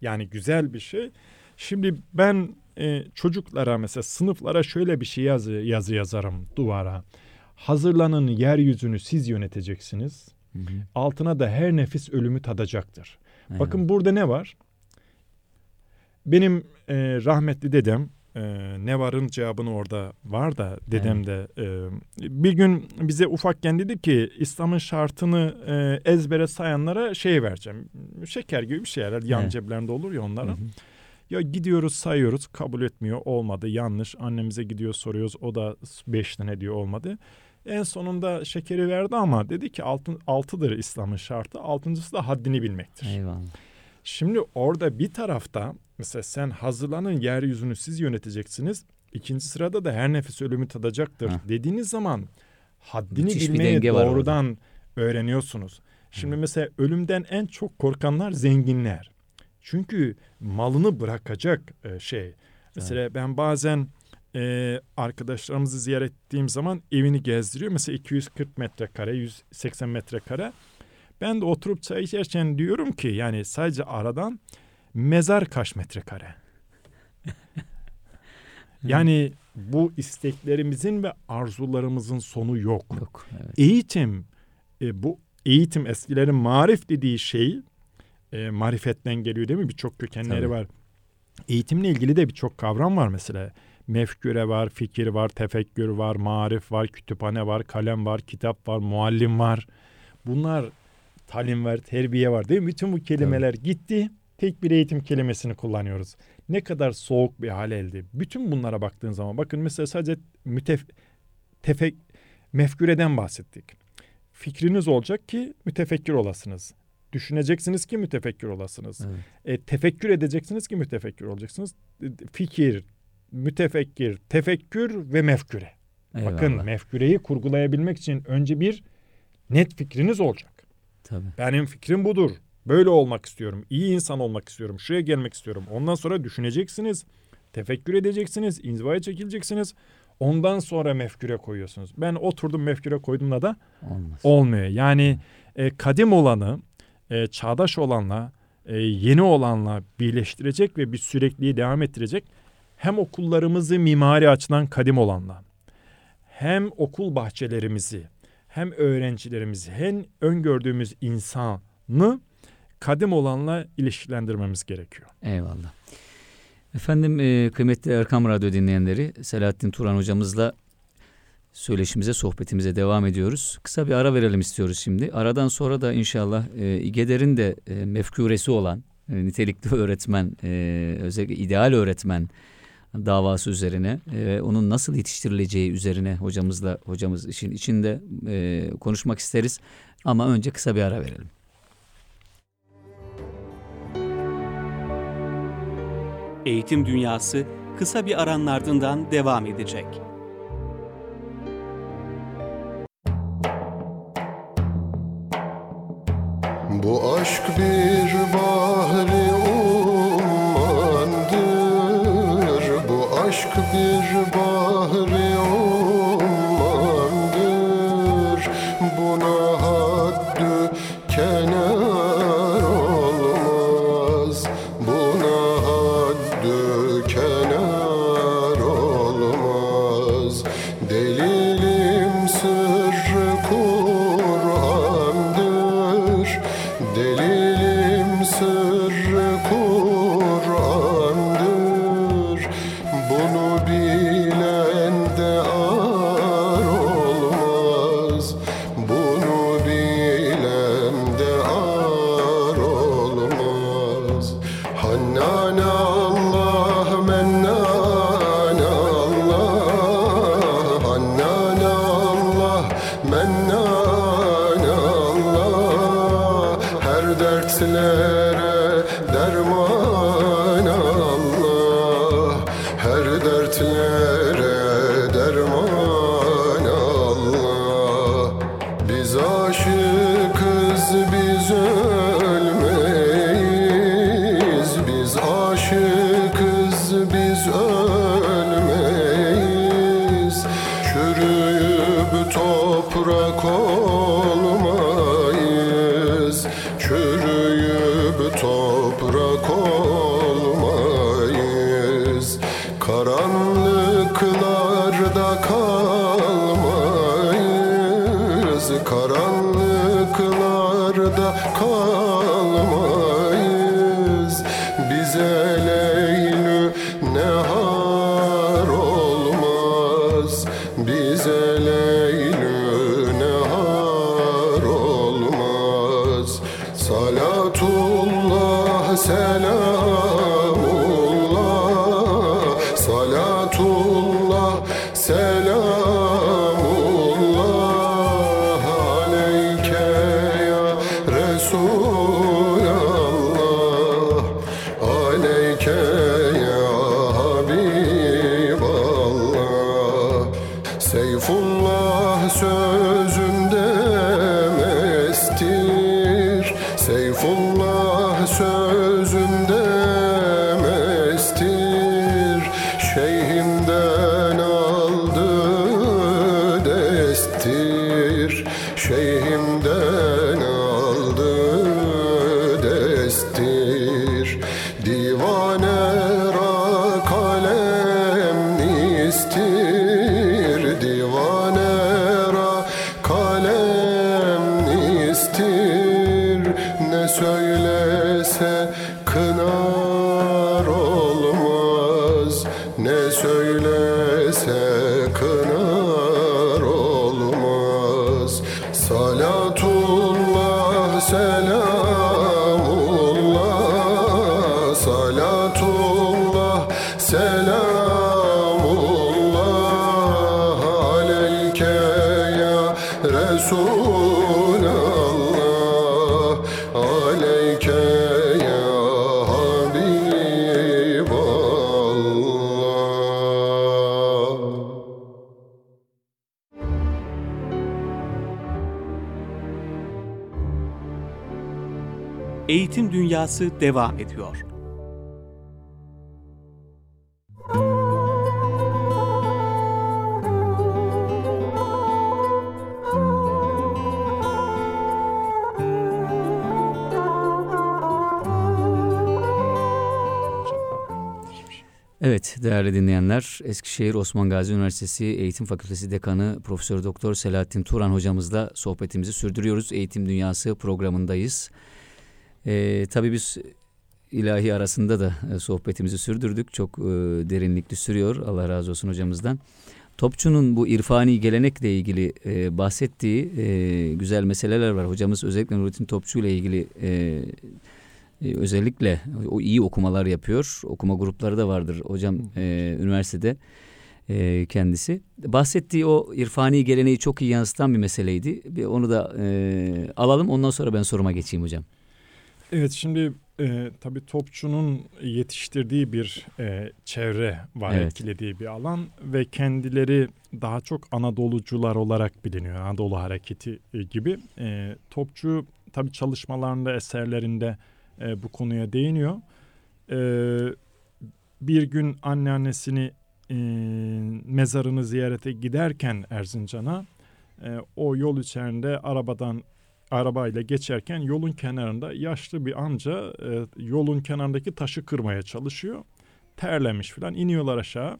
Yani güzel bir şey. Şimdi ben e, çocuklara mesela sınıflara şöyle bir şey yazı, yazı yazarım duvara. Hazırlanın yeryüzünü siz yöneteceksiniz. Hı hı. Altına da her nefis ölümü tadacaktır. Hı. Bakın burada ne var? Benim e, rahmetli dedem e, ne varın cevabını orada var da dedem hı. de e, bir gün bize ufakken dedi ki İslam'ın şartını e, ezbere sayanlara şey vereceğim. Şeker gibi bir şeyler yan He. ceplerinde olur ya onlara. Hı hı. Ya gidiyoruz sayıyoruz kabul etmiyor olmadı yanlış annemize gidiyor soruyoruz o da beş tane diyor olmadı. En sonunda şekeri verdi ama dedi ki altın, altıdır İslam'ın şartı altıncısı da haddini bilmektir. Eyvallah. Şimdi orada bir tarafta mesela sen hazırlanın yeryüzünü siz yöneteceksiniz. İkinci sırada da her nefis ölümü tadacaktır Heh. Dediğiniz zaman haddini müthiş bilmeyi doğrudan öğreniyorsunuz. Şimdi mesela ölümden en çok korkanlar zenginler. Çünkü malını bırakacak şey. Mesela evet. ben bazen e, arkadaşlarımızı ziyaret ettiğim zaman evini gezdiriyor. Mesela iki yüz kırk metrekare, yüz seksen metrekare. Ben de oturup çay içerken diyorum ki yani sadece aradan mezar kaç metrekare. Yani bu isteklerimizin ve arzularımızın sonu yok. Yok evet. Eğitim e, bu Eğitim eskilerin marif dediği şey e, marifetten geliyor değil mi? Birçok kökenleri Tabii. var. Eğitimle ilgili de birçok kavram var mesela. Mefkure var, fikir var, tefekkür var, marif var, kütüphane var, kalem var, kitap var, muallim var. Bunlar talim var, terbiye var değil mi? Bütün bu kelimeler Tabii. gitti. Tek bir eğitim kelimesini kullanıyoruz. Ne kadar soğuk bir hal elde. Bütün bunlara baktığın zaman bakın mesela sadece mütef, tefek, mefküreden bahsettik. Fikriniz olacak ki mütefekkir olasınız. Düşüneceksiniz ki mütefekkir olasınız. Evet. E, tefekkür edeceksiniz ki mütefekkir olacaksınız. Fikir, mütefekkir, tefekkür ve mefkure. Eyvallah. Bakın mefkureyi kurgulayabilmek için önce bir net fikriniz olacak. Tabii. Benim fikrim budur. Böyle olmak istiyorum. İyi insan olmak istiyorum. Şuraya gelmek istiyorum. Ondan sonra düşüneceksiniz. Tefekkür edeceksiniz. İnzivaya çekileceksiniz. Ondan sonra mefküre koyuyorsunuz. Ben oturdum mefküre koyduğumda da olmaz. Olmuyor. Yani e, kadim olanı, e, çağdaş olanla, e, yeni olanla birleştirecek ve bir sürekliliği devam ettirecek hem okullarımızı mimari açıdan kadim olanla, hem okul bahçelerimizi, hem öğrencilerimizi, hem öngördüğümüz insanı kadim olanla ilişkilendirmemiz gerekiyor. Eyvallah. Efendim e, kıymetli Erkam Radyo dinleyenleri, Selahattin Turan hocamızla söyleşimize, sohbetimize devam ediyoruz. Kısa bir ara verelim istiyoruz şimdi. Aradan sonra da inşallah e, İGEDER'in de e, mefkuresi olan e, nitelikli öğretmen, e, özellikle ideal öğretmen davası üzerine, e, onun nasıl yetiştirileceği üzerine hocamızla hocamız için içinde e, konuşmak isteriz. Ama önce kısa bir ara verelim. Eğitim Dünyası kısa bir aranın ardından devam edecek. Bu aşk bir bahri ummandır, bu aşk bir bahri ummandır, buna haddü kenar olmaz, buna haddü kenar olmaz, delilim sırrı Kur'an'dır, delilim sırrı Kur'an'dır, bunu bilen de ar olmaz, bunu bilen de ar olmaz. Hannan Allah, mennan Allah, Hannan Allah, mennan Allah, her dertlere derman Allah, her dertlere derman Allah. Biz aşıkız, biz ölmeyiz, biz aşıkız, biz ölmeyiz, çürüyüp toprak olmayız, çürüyüp toprak olmayız, karanlıklarda kalmayız, karanlıklarda kalmayız, bize leylü nehar olmaz, bize leylü nehar olmaz. Salatullah, selamullah, salatullah, selamullah aleyke ya Resulallah, aleyke ya Habiballah. Seyfullah sözümde mestir, Seyfullah sözümde mestir, şeyhimden aldı destir, şeyhimden aldı destir, divane ra kalem istir, divane ra kalem istir, ne söylese kınar olmaz, ne söylese kınar olmaz. Salatullah, selamullah, salatullah, selamullah aleyke ya Resulallah, aleyke ya Habiballah. Eğitim Dünyası devam ediyor. Evet değerli dinleyenler, Eskişehir Osmangazi Üniversitesi Eğitim Fakültesi Dekanı Profesör Doktor Selahattin Turan hocamızla sohbetimizi sürdürüyoruz. Eğitim Dünyası programındayız. Ee, tabii biz ilahi arasında da sohbetimizi sürdürdük. Çok e, derinlikli sürüyor. Allah razı olsun hocamızdan. Topçu'nun bu irfani gelenekle ilgili e, bahsettiği e, güzel meseleler var. Hocamız özellikle Nurettin Topçu ile ilgili e, özellikle o iyi okumalar yapıyor. Okuma grupları da vardır hocam e, üniversitede e, kendisi. Bahsettiği o irfani geleneği çok iyi yansıtan bir meseleydi. Bir onu da e, alalım, ondan sonra ben soruma geçeyim hocam. Evet, şimdi e, tabii Topçu'nun yetiştirdiği bir e, çevre var, evet. Etkilediği bir alan ve kendileri daha çok Anadolucular olarak biliniyor. Anadolu hareketi gibi. E, Topçu tabii çalışmalarında, eserlerinde E, bu konuya değiniyor. E, bir gün anneannesini e, mezarını ziyarete giderken Erzincan'a e, o yol içerisinde arabadan arabayla geçerken yolun kenarında yaşlı bir amca e, yolun kenarındaki taşı kırmaya çalışıyor. Terlemiş falan, iniyorlar aşağı.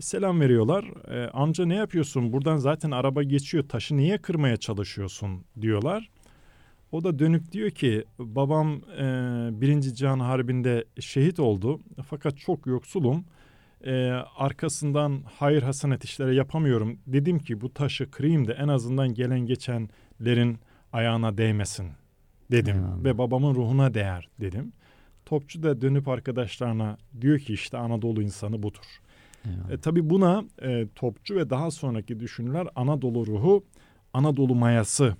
Selam veriyorlar. E, amca ne yapıyorsun? Buradan zaten araba geçiyor. Taşı niye kırmaya çalışıyorsun diyorlar. O da dönüp diyor ki babam e, Birinci Cihan Harbi'nde şehit oldu fakat çok yoksulum. E, arkasından hayır hasenet işleri yapamıyorum. Dedim ki bu taşı kırayım da en azından gelen geçenlerin ayağına değmesin dedim. Yani. Ve babamın ruhuna değer dedim. Topçu da dönüp arkadaşlarına diyor ki işte Anadolu insanı budur. Yani. E, tabii buna e, Topçu ve daha sonraki düşünürler Anadolu ruhu, Anadolu mayası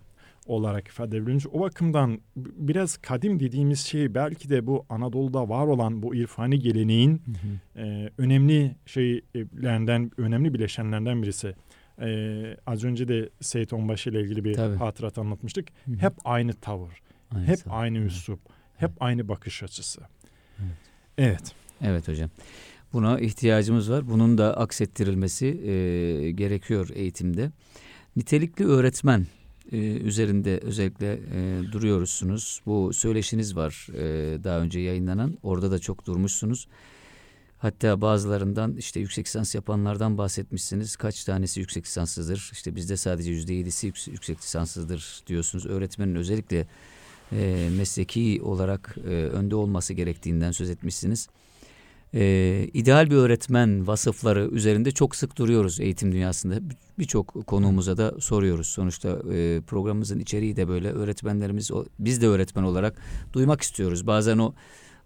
olarak ifade edilmiş. O bakımdan biraz kadim dediğimiz şey belki de bu Anadolu'da var olan bu irfani geleneğin hı hı. E, önemli şeylerinden, önemli bileşenlerinden birisi. E, az önce de Seyit Onbaşı ile ilgili bir Tabii. hatırat anlatmıştık. Hı hı. Hep aynı tavır, aynı hep tavır. aynı üslup, evet. hep aynı bakış açısı. Evet. Evet. Evet hocam. Buna ihtiyacımız var. Bunun da aksettirilmesi e, gerekiyor eğitimde. Nitelikli öğretmen Ee, üzerinde özellikle e, duruyorsunuz. Bu söyleşiniz var e, daha önce yayınlanan. Orada da çok durmuşsunuz. Hatta bazılarından işte yüksek lisans yapanlardan bahsetmişsiniz. Kaç tanesi yüksek lisanssızdır? İşte bizde sadece yüzde yedisi yüksek lisanssızdır diyorsunuz. Öğretmenin özellikle e, mesleki olarak e, önde olması gerektiğinden söz etmişsiniz. Ee, ideal bir öğretmen vasıfları üzerinde çok sık duruyoruz eğitim dünyasında. Birçok konuğumuza da soruyoruz. Sonuçta e, programımızın içeriği de böyle. Öğretmenlerimiz, o, biz de öğretmen olarak duymak istiyoruz. Bazen o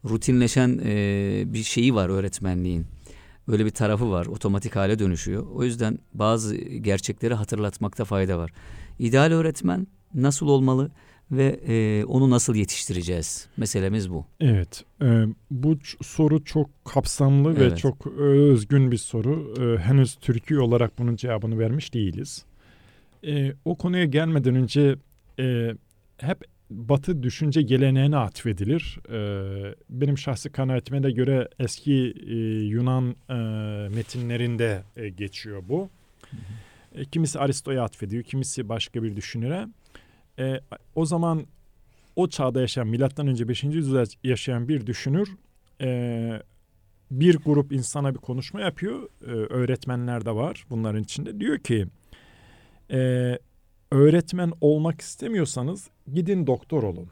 rutinleşen e, bir şeyi var öğretmenliğin. Böyle bir tarafı var. Otomatik hale dönüşüyor. O yüzden bazı gerçekleri hatırlatmakta fayda var. İdeal öğretmen nasıl olmalı? Ve e, onu nasıl yetiştireceğiz? Meselemiz bu. Evet. E, bu ç- soru çok kapsamlı, evet. ve çok özgün bir soru. E, henüz Türkiye olarak bunun cevabını vermiş değiliz. E, o konuya gelmeden önce e, hep Batı düşünce geleneğine atfedilir. E, benim şahsi kanaatime de göre eski e, Yunan e, metinlerinde e, geçiyor bu. E, kimisi Aristo'ya atfediyor, kimisi başka bir düşünüre. E, o zaman o çağda yaşayan, milattan önce beşinci yüzyılda yaşayan bir düşünür e, bir grup insana bir konuşma yapıyor. E, öğretmenler de var bunların içinde. Diyor ki e, öğretmen olmak istemiyorsanız gidin doktor olun.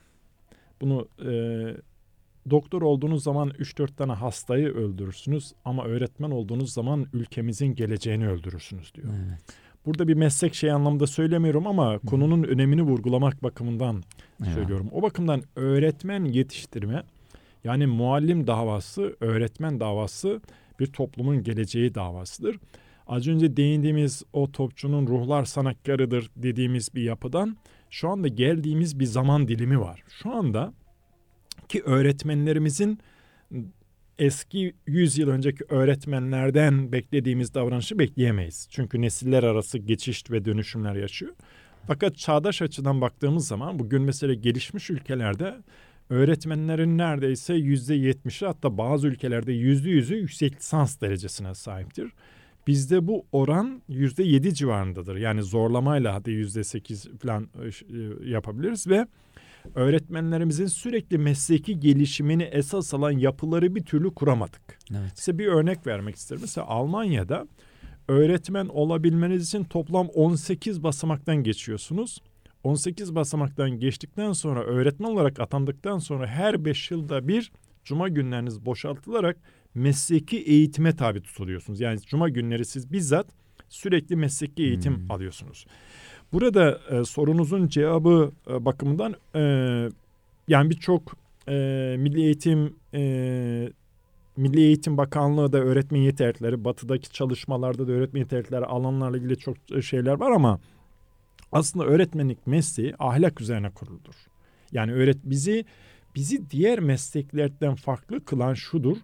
Bunu e, doktor olduğunuz zaman üç dört tane hastayı öldürürsünüz ama öğretmen olduğunuz zaman ülkemizin geleceğini öldürürsünüz diyor. Evet. Burada bir meslek şey anlamında söylemiyorum ama hmm. konunun önemini vurgulamak bakımından ya. söylüyorum. O bakımdan öğretmen yetiştirme, yani muallim davası, öğretmen davası bir toplumun geleceği davasıdır. Az önce değindiğimiz o Topçu'nun ruhlar sanatkarıdır dediğimiz bir yapıdan şu anda geldiğimiz bir zaman dilimi var. Şu anda ki öğretmenlerimizin eski yüz yıl önceki öğretmenlerden beklediğimiz davranışı bekleyemeyiz. Çünkü nesiller arası geçiş ve dönüşümler yaşıyor. Fakat çağdaş açıdan baktığımız zaman bugün mesela gelişmiş ülkelerde öğretmenlerin neredeyse yüzde yetmişi, hatta bazı ülkelerde yüzde yüzü yüksek lisans derecesine sahiptir. Bizde bu oran yüzde yedi civarındadır. Yani zorlamayla hadi yüzde sekiz falan yapabiliriz ve öğretmenlerimizin sürekli mesleki gelişimini esas alan yapıları bir türlü kuramadık. Evet. Size bir örnek vermek isterim. Mesela Almanya'da öğretmen olabilmeniz için toplam on sekiz basamaktan geçiyorsunuz. on sekiz basamaktan geçtikten sonra, öğretmen olarak atandıktan sonra her beş yılda bir cuma günleriniz boşaltılarak mesleki eğitime tabi tutuluyorsunuz. Yani cuma günleri siz bizzat sürekli mesleki eğitim hmm. alıyorsunuz. Burada e, sorunuzun cevabı e, bakımından e, yani birçok e, Milli Eğitim e, Milli Eğitim Bakanlığı da öğretmen yeterlilikleri, batıdaki çalışmalarda da öğretmen yeterlilikleri alanlarla ilgili çok şeyler var ama aslında öğretmenlik mesleği ahlak üzerine kuruludur. Yani öğret bizi bizi diğer mesleklerden farklı kılan şudur.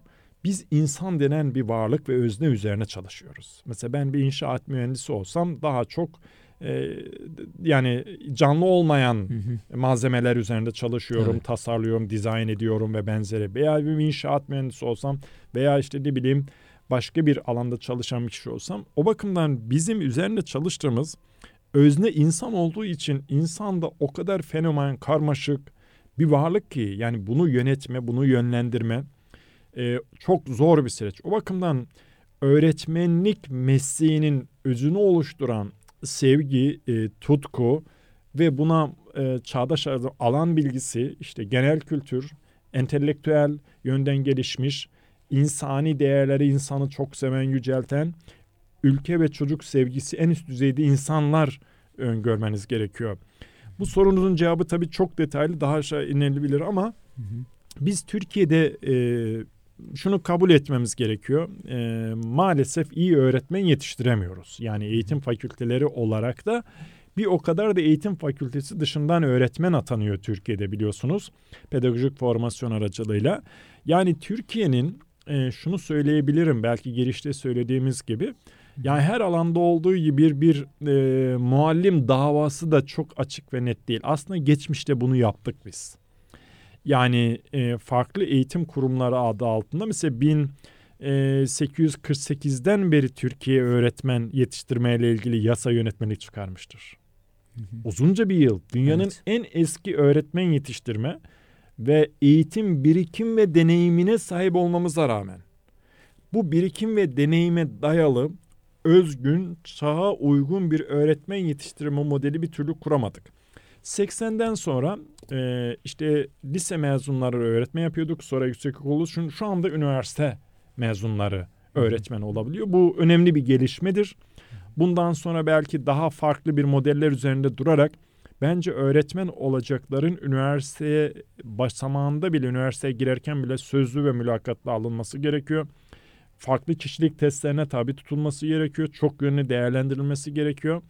Biz insan denen bir varlık ve özne üzerine çalışıyoruz. Mesela ben bir inşaat mühendisi olsam daha çok e, yani canlı olmayan hı hı. malzemeler üzerinde çalışıyorum, evet. tasarlıyorum, dizayn ediyorum ve benzeri. Veya bir inşaat mühendisi olsam veya işte ne bileyim başka bir alanda çalışan bir kişi olsam, o bakımdan bizim üzerinde çalıştığımız özne insan olduğu için insan da o kadar fenomen, karmaşık bir varlık ki yani bunu yönetme, bunu yönlendirme Ee, çok zor bir süreç. O bakımdan öğretmenlik mesleğinin özünü oluşturan sevgi, e, tutku ve buna e, çağdaş alan bilgisi, işte genel kültür, entelektüel yönden gelişmiş, insani değerleri, insanı çok seven, yücelten, ülke ve çocuk sevgisi en üst düzeyde insanlar öngörmeniz gerekiyor. Bu sorunuzun cevabı tabii çok detaylı, daha aşağı inilebilir ama hı hı. biz Türkiye'de e, şunu kabul etmemiz gerekiyor. E, maalesef iyi öğretmen yetiştiremiyoruz. Yani eğitim fakülteleri olarak da bir o kadar da eğitim fakültesi dışından öğretmen atanıyor Türkiye'de, biliyorsunuz. Pedagojik formasyon aracılığıyla. Yani Türkiye'nin e, şunu söyleyebilirim, belki girişte söylediğimiz gibi. Yani her alanda olduğu gibi bir, bir e, muallim davası da çok açık ve net değil. Aslında geçmişte bunu yaptık biz. Yani e, farklı eğitim kurumları adı altında mesela bin sekiz yüz kırk sekizden beri Türkiye öğretmen yetiştirmeyle ilgili yasa yönetmelik çıkarmıştır. Hı hı. Uzunca bir yıl dünyanın evet. en eski öğretmen yetiştirme ve eğitim birikim ve deneyimine sahip olmamıza rağmen bu birikim ve deneyime dayalı özgün, çağa uygun bir öğretmen yetiştirme modeli bir türlü kuramadık. seksenden sonra e, işte lise mezunları öğretmen yapıyorduk. Sonra yüksekokulu. Şu, şu anda üniversite mezunları öğretmen olabiliyor. Bu önemli bir gelişmedir. Bundan sonra belki daha farklı bir modeller üzerinde durarak bence öğretmen olacakların üniversiteye başlamağında bile, üniversiteye girerken bile sözlü ve mülakatla alınması gerekiyor. Farklı kişilik testlerine tabi tutulması gerekiyor. Çok yönlü değerlendirilmesi gerekiyor.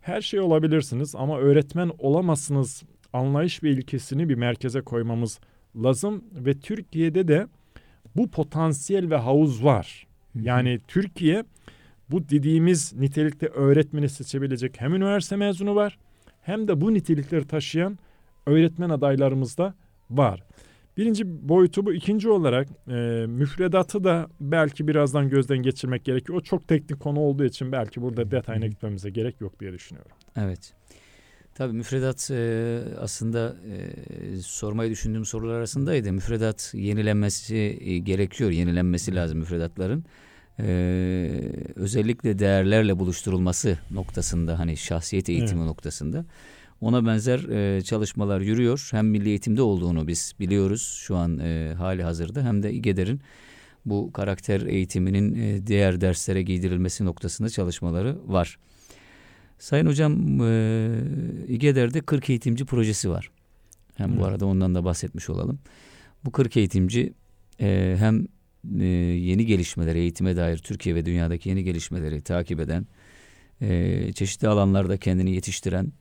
Her şey olabilirsiniz ama öğretmen olamazsınız anlayış ve ilkesini bir merkeze koymamız lazım. Ve Türkiye'de de bu potansiyel ve havuz var. Yani Türkiye bu dediğimiz nitelikte öğretmeni seçebilecek hem üniversite mezunu var hem de bu nitelikleri taşıyan öğretmen adaylarımız da var. Birinci boyutu bu. İkinci olarak e, müfredatı da belki birazdan gözden geçirmek gerekiyor. O çok teknik konu olduğu için belki burada detayına gitmemize gerek yok diye düşünüyorum. Evet. Tabii müfredat e, aslında e, sormayı düşündüğüm sorular arasındaydı. Müfredat yenilenmesi gerekiyor. Yenilenmesi lazım müfredatların. E, özellikle değerlerle buluşturulması noktasında, hani şahsiyet eğitimi evet. noktasında. Ona benzer e, çalışmalar yürüyor. Hem milli eğitimde olduğunu biz biliyoruz şu an e, hali hazırda, hem de İGEDER'in bu karakter eğitiminin e, diğer derslere giydirilmesi noktasında çalışmaları var. Sayın Hocam, e, İGEDER'de kırk eğitimci projesi var. Hem Hı. bu arada ondan da bahsetmiş olalım. Bu kırk eğitimci e, hem e, yeni gelişmeleri, eğitime dair Türkiye ve dünyadaki yeni gelişmeleri takip eden, e, çeşitli alanlarda kendini yetiştiren,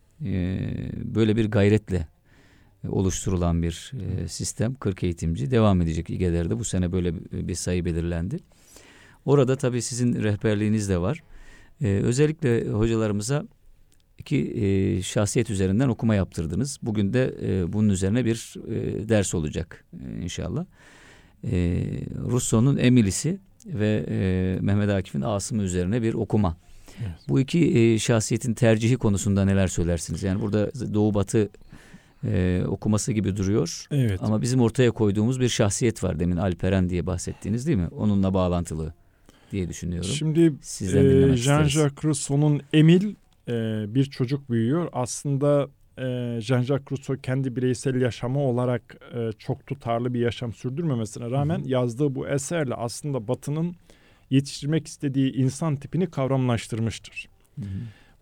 böyle bir gayretle oluşturulan bir sistem. kırk eğitimci devam edecek İGEDER'de. Bu sene böyle bir sayı belirlendi. Orada tabii sizin rehberliğiniz de var. Özellikle hocalarımıza iki e, şahsiyet üzerinden okuma yaptırdınız. Bugün de e, bunun üzerine bir e, ders olacak e, inşallah. E, Rousseau'nun Emil'isi ve e, Mehmet Akif'in Asım'ı üzerine bir okuma. Evet. Bu iki e, şahsiyetin tercihi konusunda neler söylersiniz? Yani burada Doğu Batı e, okuması gibi duruyor. Evet. Ama bizim ortaya koyduğumuz bir şahsiyet var, demin Alperen diye bahsettiğiniz, değil mi? Onunla bağlantılı diye düşünüyorum. Şimdi sizden dinlemek e, Jean-Jacques Rousseau'nun Emil, e, bir çocuk büyüyor. Aslında e, Jean-Jacques Rousseau kendi bireysel yaşamı olarak e, çok tutarlı bir yaşam sürdürmemesine rağmen, hı-hı, yazdığı bu eserle aslında Batı'nın yetiştirmek istediği insan tipini kavramlaştırmıştır. Hı-hı.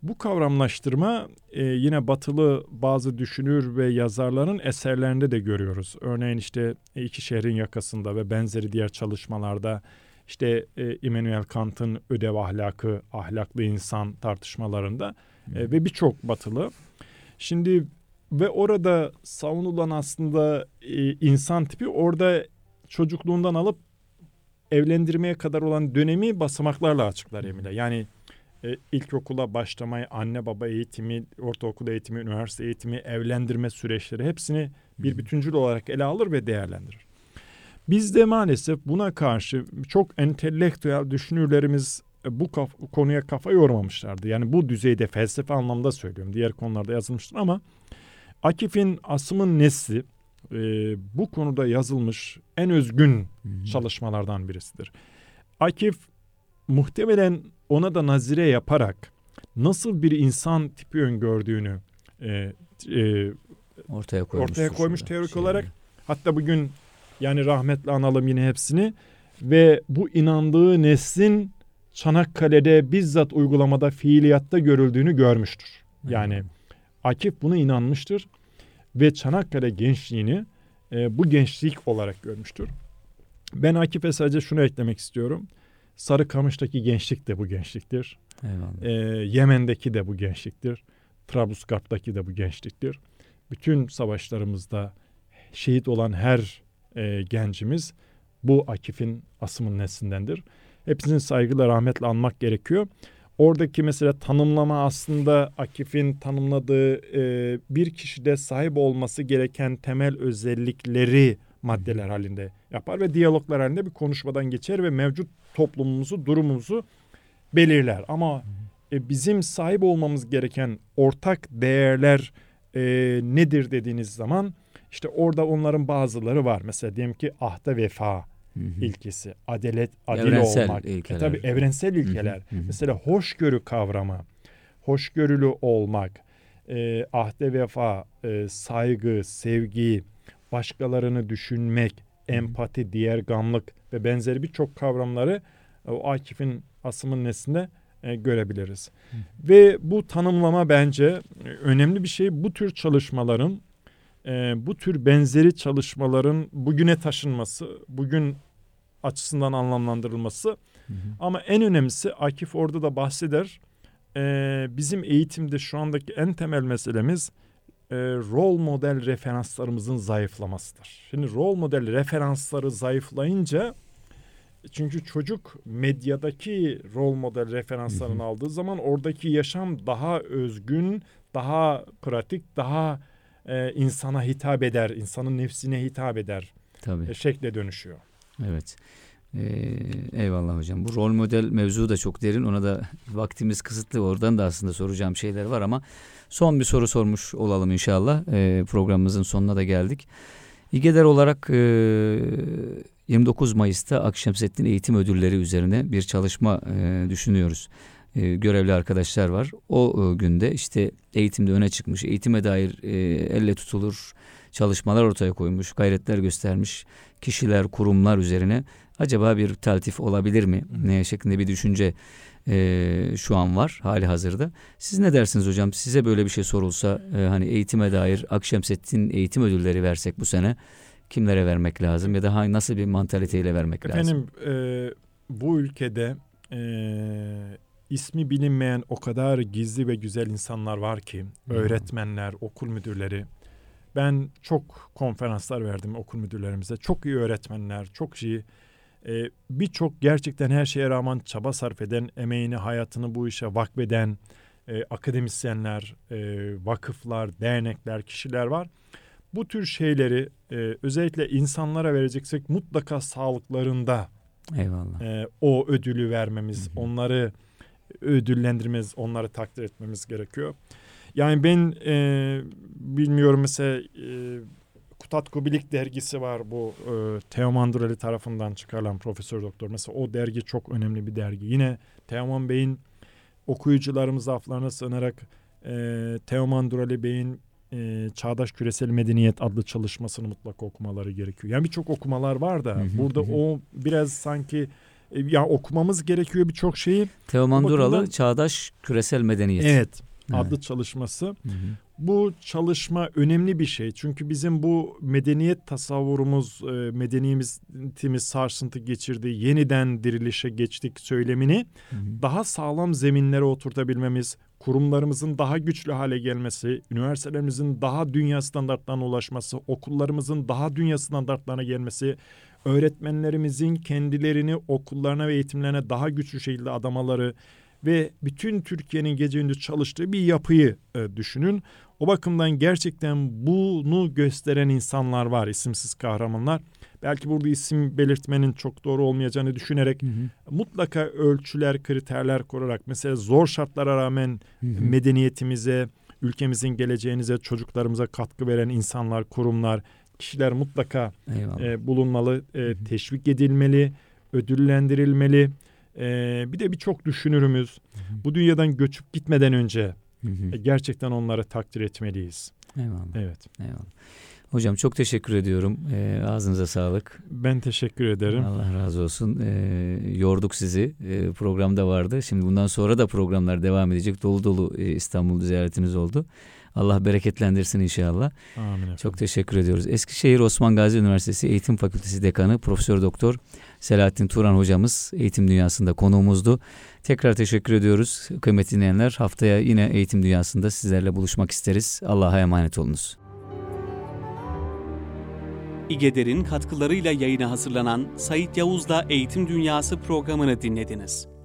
Bu kavramlaştırma e, yine Batılı bazı düşünür ve yazarların eserlerinde de görüyoruz. Örneğin işte İki Şehrin Yakası'nda ve benzeri diğer çalışmalarda, İşte e, Immanuel Kant'ın Ödev Ahlakı, ahlaklı insan tartışmalarında e, ve birçok Batılı. Şimdi ve orada savunulan aslında e, insan tipi orada çocukluğundan alıp evlendirmeye kadar olan dönemi basamaklarla açıklar Emile. Yani e, ilkokula başlamayı, anne baba eğitimi, ortaokul eğitimi, üniversite eğitimi, evlendirme süreçleri hepsini bir bütüncül olarak ele alır ve değerlendirir. Bizde maalesef buna karşı çok entelektüel düşünürlerimiz bu kaf, konuya kafa yormamışlardı. Yani bu düzeyde felsefe anlamda söylüyorum. Diğer konularda yazılmıştır ama Akif'in Asım'ın Nesli e, bu konuda yazılmış en özgün hmm. çalışmalardan birisidir. Akif muhtemelen ona da nazire yaparak nasıl bir insan tipi öngördüğünü e, e, ortaya koymuş, ortaya koymuş teorik şey olarak. Yani. Hatta bugün... Yani rahmetle analım yine hepsini ve bu inandığı neslin Çanakkale'de bizzat uygulamada, fiiliyatta görüldüğünü görmüştür. Yani Akif buna inanmıştır ve Çanakkale gençliğini e, bu gençlik olarak görmüştür. Ben Akif'e sadece şunu eklemek istiyorum. Sarıkamış'taki gençlik de bu gençliktir. E, Yemen'deki de bu gençliktir. Trablusgarp'taki de bu gençliktir. Bütün savaşlarımızda şehit olan her E, gencimiz bu Akif'in Asım'ın neslindendir. Hepsini saygıyla, rahmetle anmak gerekiyor. Oradaki mesela tanımlama aslında Akif'in tanımladığı e, bir kişide sahip olması gereken temel özellikleri maddeler halinde yapar ve diyaloglar halinde bir konuşmadan geçer ve mevcut toplumumuzu, durumumuzu belirler. Ama e, bizim sahip olmamız gereken ortak değerler e, nedir dediğiniz zaman İşte orada onların bazıları var. Mesela diyelim ki ahda vefa, hı hı, ilkesi, adalet, adil evrensel olmak. E tabii evrensel ilkeler. Hı hı hı. Mesela hoşgörü kavramı, hoşgörülü olmak, e, ahda vefa, e, saygı, sevgi, başkalarını düşünmek, hı hı, empati, diğergamlık ve benzeri birçok kavramları o Akif'in Asım'ın neslinde e, görebiliriz. Hı hı. Ve bu tanımlama bence önemli bir şey. Bu tür çalışmaların Ee, bu tür benzeri çalışmaların bugüne taşınması, bugün açısından anlamlandırılması, hı hı, ama en önemlisi Akif orada da bahseder. Ee, bizim eğitimde şu andaki en temel meselemiz e, rol model referanslarımızın zayıflamasıdır. Şimdi rol model referansları zayıflayınca, çünkü çocuk medyadaki rol model referanslarını, hı hı, aldığı zaman oradaki yaşam daha özgün, daha pratik, daha Ee, insana hitap eder, insanın nefsine hitap eder e, şekle dönüşüyor. Evet. Ee, eyvallah hocam. Bu rol model mevzu da çok derin. Ona da vaktimiz kısıtlı. Oradan da aslında soracağım şeyler var ama son bir soru sormuş olalım inşallah. Ee, programımızın sonuna da geldik. İGEDER olarak e, yirmi dokuz Mayıs'ta Akşemsettin Eğitim Ödülleri üzerine bir çalışma e, düşünüyoruz. E, görevli arkadaşlar var. O e, günde işte eğitimde öne çıkmış, eğitime dair e, elle tutulur çalışmalar ortaya koymuş, gayretler göstermiş kişiler, kurumlar üzerine acaba bir teltif olabilir mi? Ne şeklinde bir düşünce e, şu an var hali hazırda. Siz ne dersiniz hocam? Size böyle bir şey sorulsa, e, hani eğitime dair Akşemsettin Eğitim Ödülleri versek bu sene kimlere vermek lazım ya da hangi, nasıl bir mantaliteyle vermek lazım? Efendim e, bu ülkede eee İsmi bilinmeyen o kadar gizli ve güzel insanlar var ki, öğretmenler, okul müdürleri. Ben çok konferanslar verdim okul müdürlerimize. Çok iyi öğretmenler, çok iyi, e, birçok gerçekten her şeye rağmen çaba sarf eden, emeğini, hayatını bu işe vakfeden, e, akademisyenler, e, vakıflar, dernekler, kişiler var. Bu tür şeyleri e, özellikle insanlara vereceksek mutlaka sağlıklarında eyvallah. E, o ödülü vermemiz, hı hı. onları ödüllendirmemiz, onları takdir etmemiz gerekiyor. Yani ben e, bilmiyorum mesela e, Kutat Kubilik dergisi var, bu e, Teoman Durali tarafından çıkarılan profesör doktor. Mesela o dergi çok önemli bir dergi. Yine Teoman Bey'in okuyucularımız aflarına sığınarak e, Teoman Durali Bey'in e, Çağdaş Küresel Medeniyet adlı çalışmasını mutlaka okumaları gerekiyor. Yani birçok okumalar var da burada o biraz sanki... Ya okumamız gerekiyor birçok şeyi. Teoman Duralı Çağdaş Küresel Medeniyet. Evet, evet. adlı çalışması. Hı hı. Bu çalışma önemli bir şey. Çünkü bizim bu medeniyet tasavvurumuz, medeniyetimiz sarsıntı geçirdi, yeniden dirilişe geçtik söylemini hı hı. daha sağlam zeminlere oturtabilmemiz, kurumlarımızın daha güçlü hale gelmesi, üniversitelerimizin daha dünya standartlarına ulaşması, okullarımızın daha dünya standartlarına gelmesi, öğretmenlerimizin kendilerini okullarına ve eğitimlerine daha güçlü şekilde adamaları ve bütün Türkiye'nin gece gündüz çalıştığı bir yapıyı e, düşünün. O bakımdan gerçekten bunu gösteren insanlar var, isimsiz kahramanlar. Belki burada isim belirtmenin çok doğru olmayacağını düşünerek hı hı. mutlaka ölçüler, kriterler korarak mesela zor şartlara rağmen hı hı. medeniyetimize, ülkemizin geleceğinize, çocuklarımıza katkı veren insanlar, kurumlar, kişiler mutlaka e, bulunmalı, e, teşvik edilmeli, ödüllendirilmeli. E, bir de birçok düşünürümüz Hı-hı. bu dünyadan göçüp gitmeden önce e, gerçekten onları takdir etmeliyiz. Eyvallah. Evet. Eyvallah. Hocam çok teşekkür ediyorum. E, ağzınıza sağlık. Ben teşekkür ederim. Allah razı olsun. E, yorduk sizi. E, programda vardı. Şimdi bundan sonra da programlar devam edecek. Dolu dolu e, İstanbul ziyaretiniz oldu. Allah bereketlendirsin inşallah. Amin. Çok teşekkür ediyoruz. Eskişehir Osmangazi Üniversitesi Eğitim Fakültesi Dekanı Profesör Doktor Selahattin Turan hocamız Eğitim Dünyası'nda konuğumuzdu. Tekrar teşekkür ediyoruz kıymetli dinleyenler. Haftaya yine Eğitim Dünyası'nda sizlerle buluşmak isteriz. Allah'a emanet olunuz. İGEDER'in katkılarıyla yayına hazırlanan Sait Yavuz'la Eğitim Dünyası programını dinlediniz.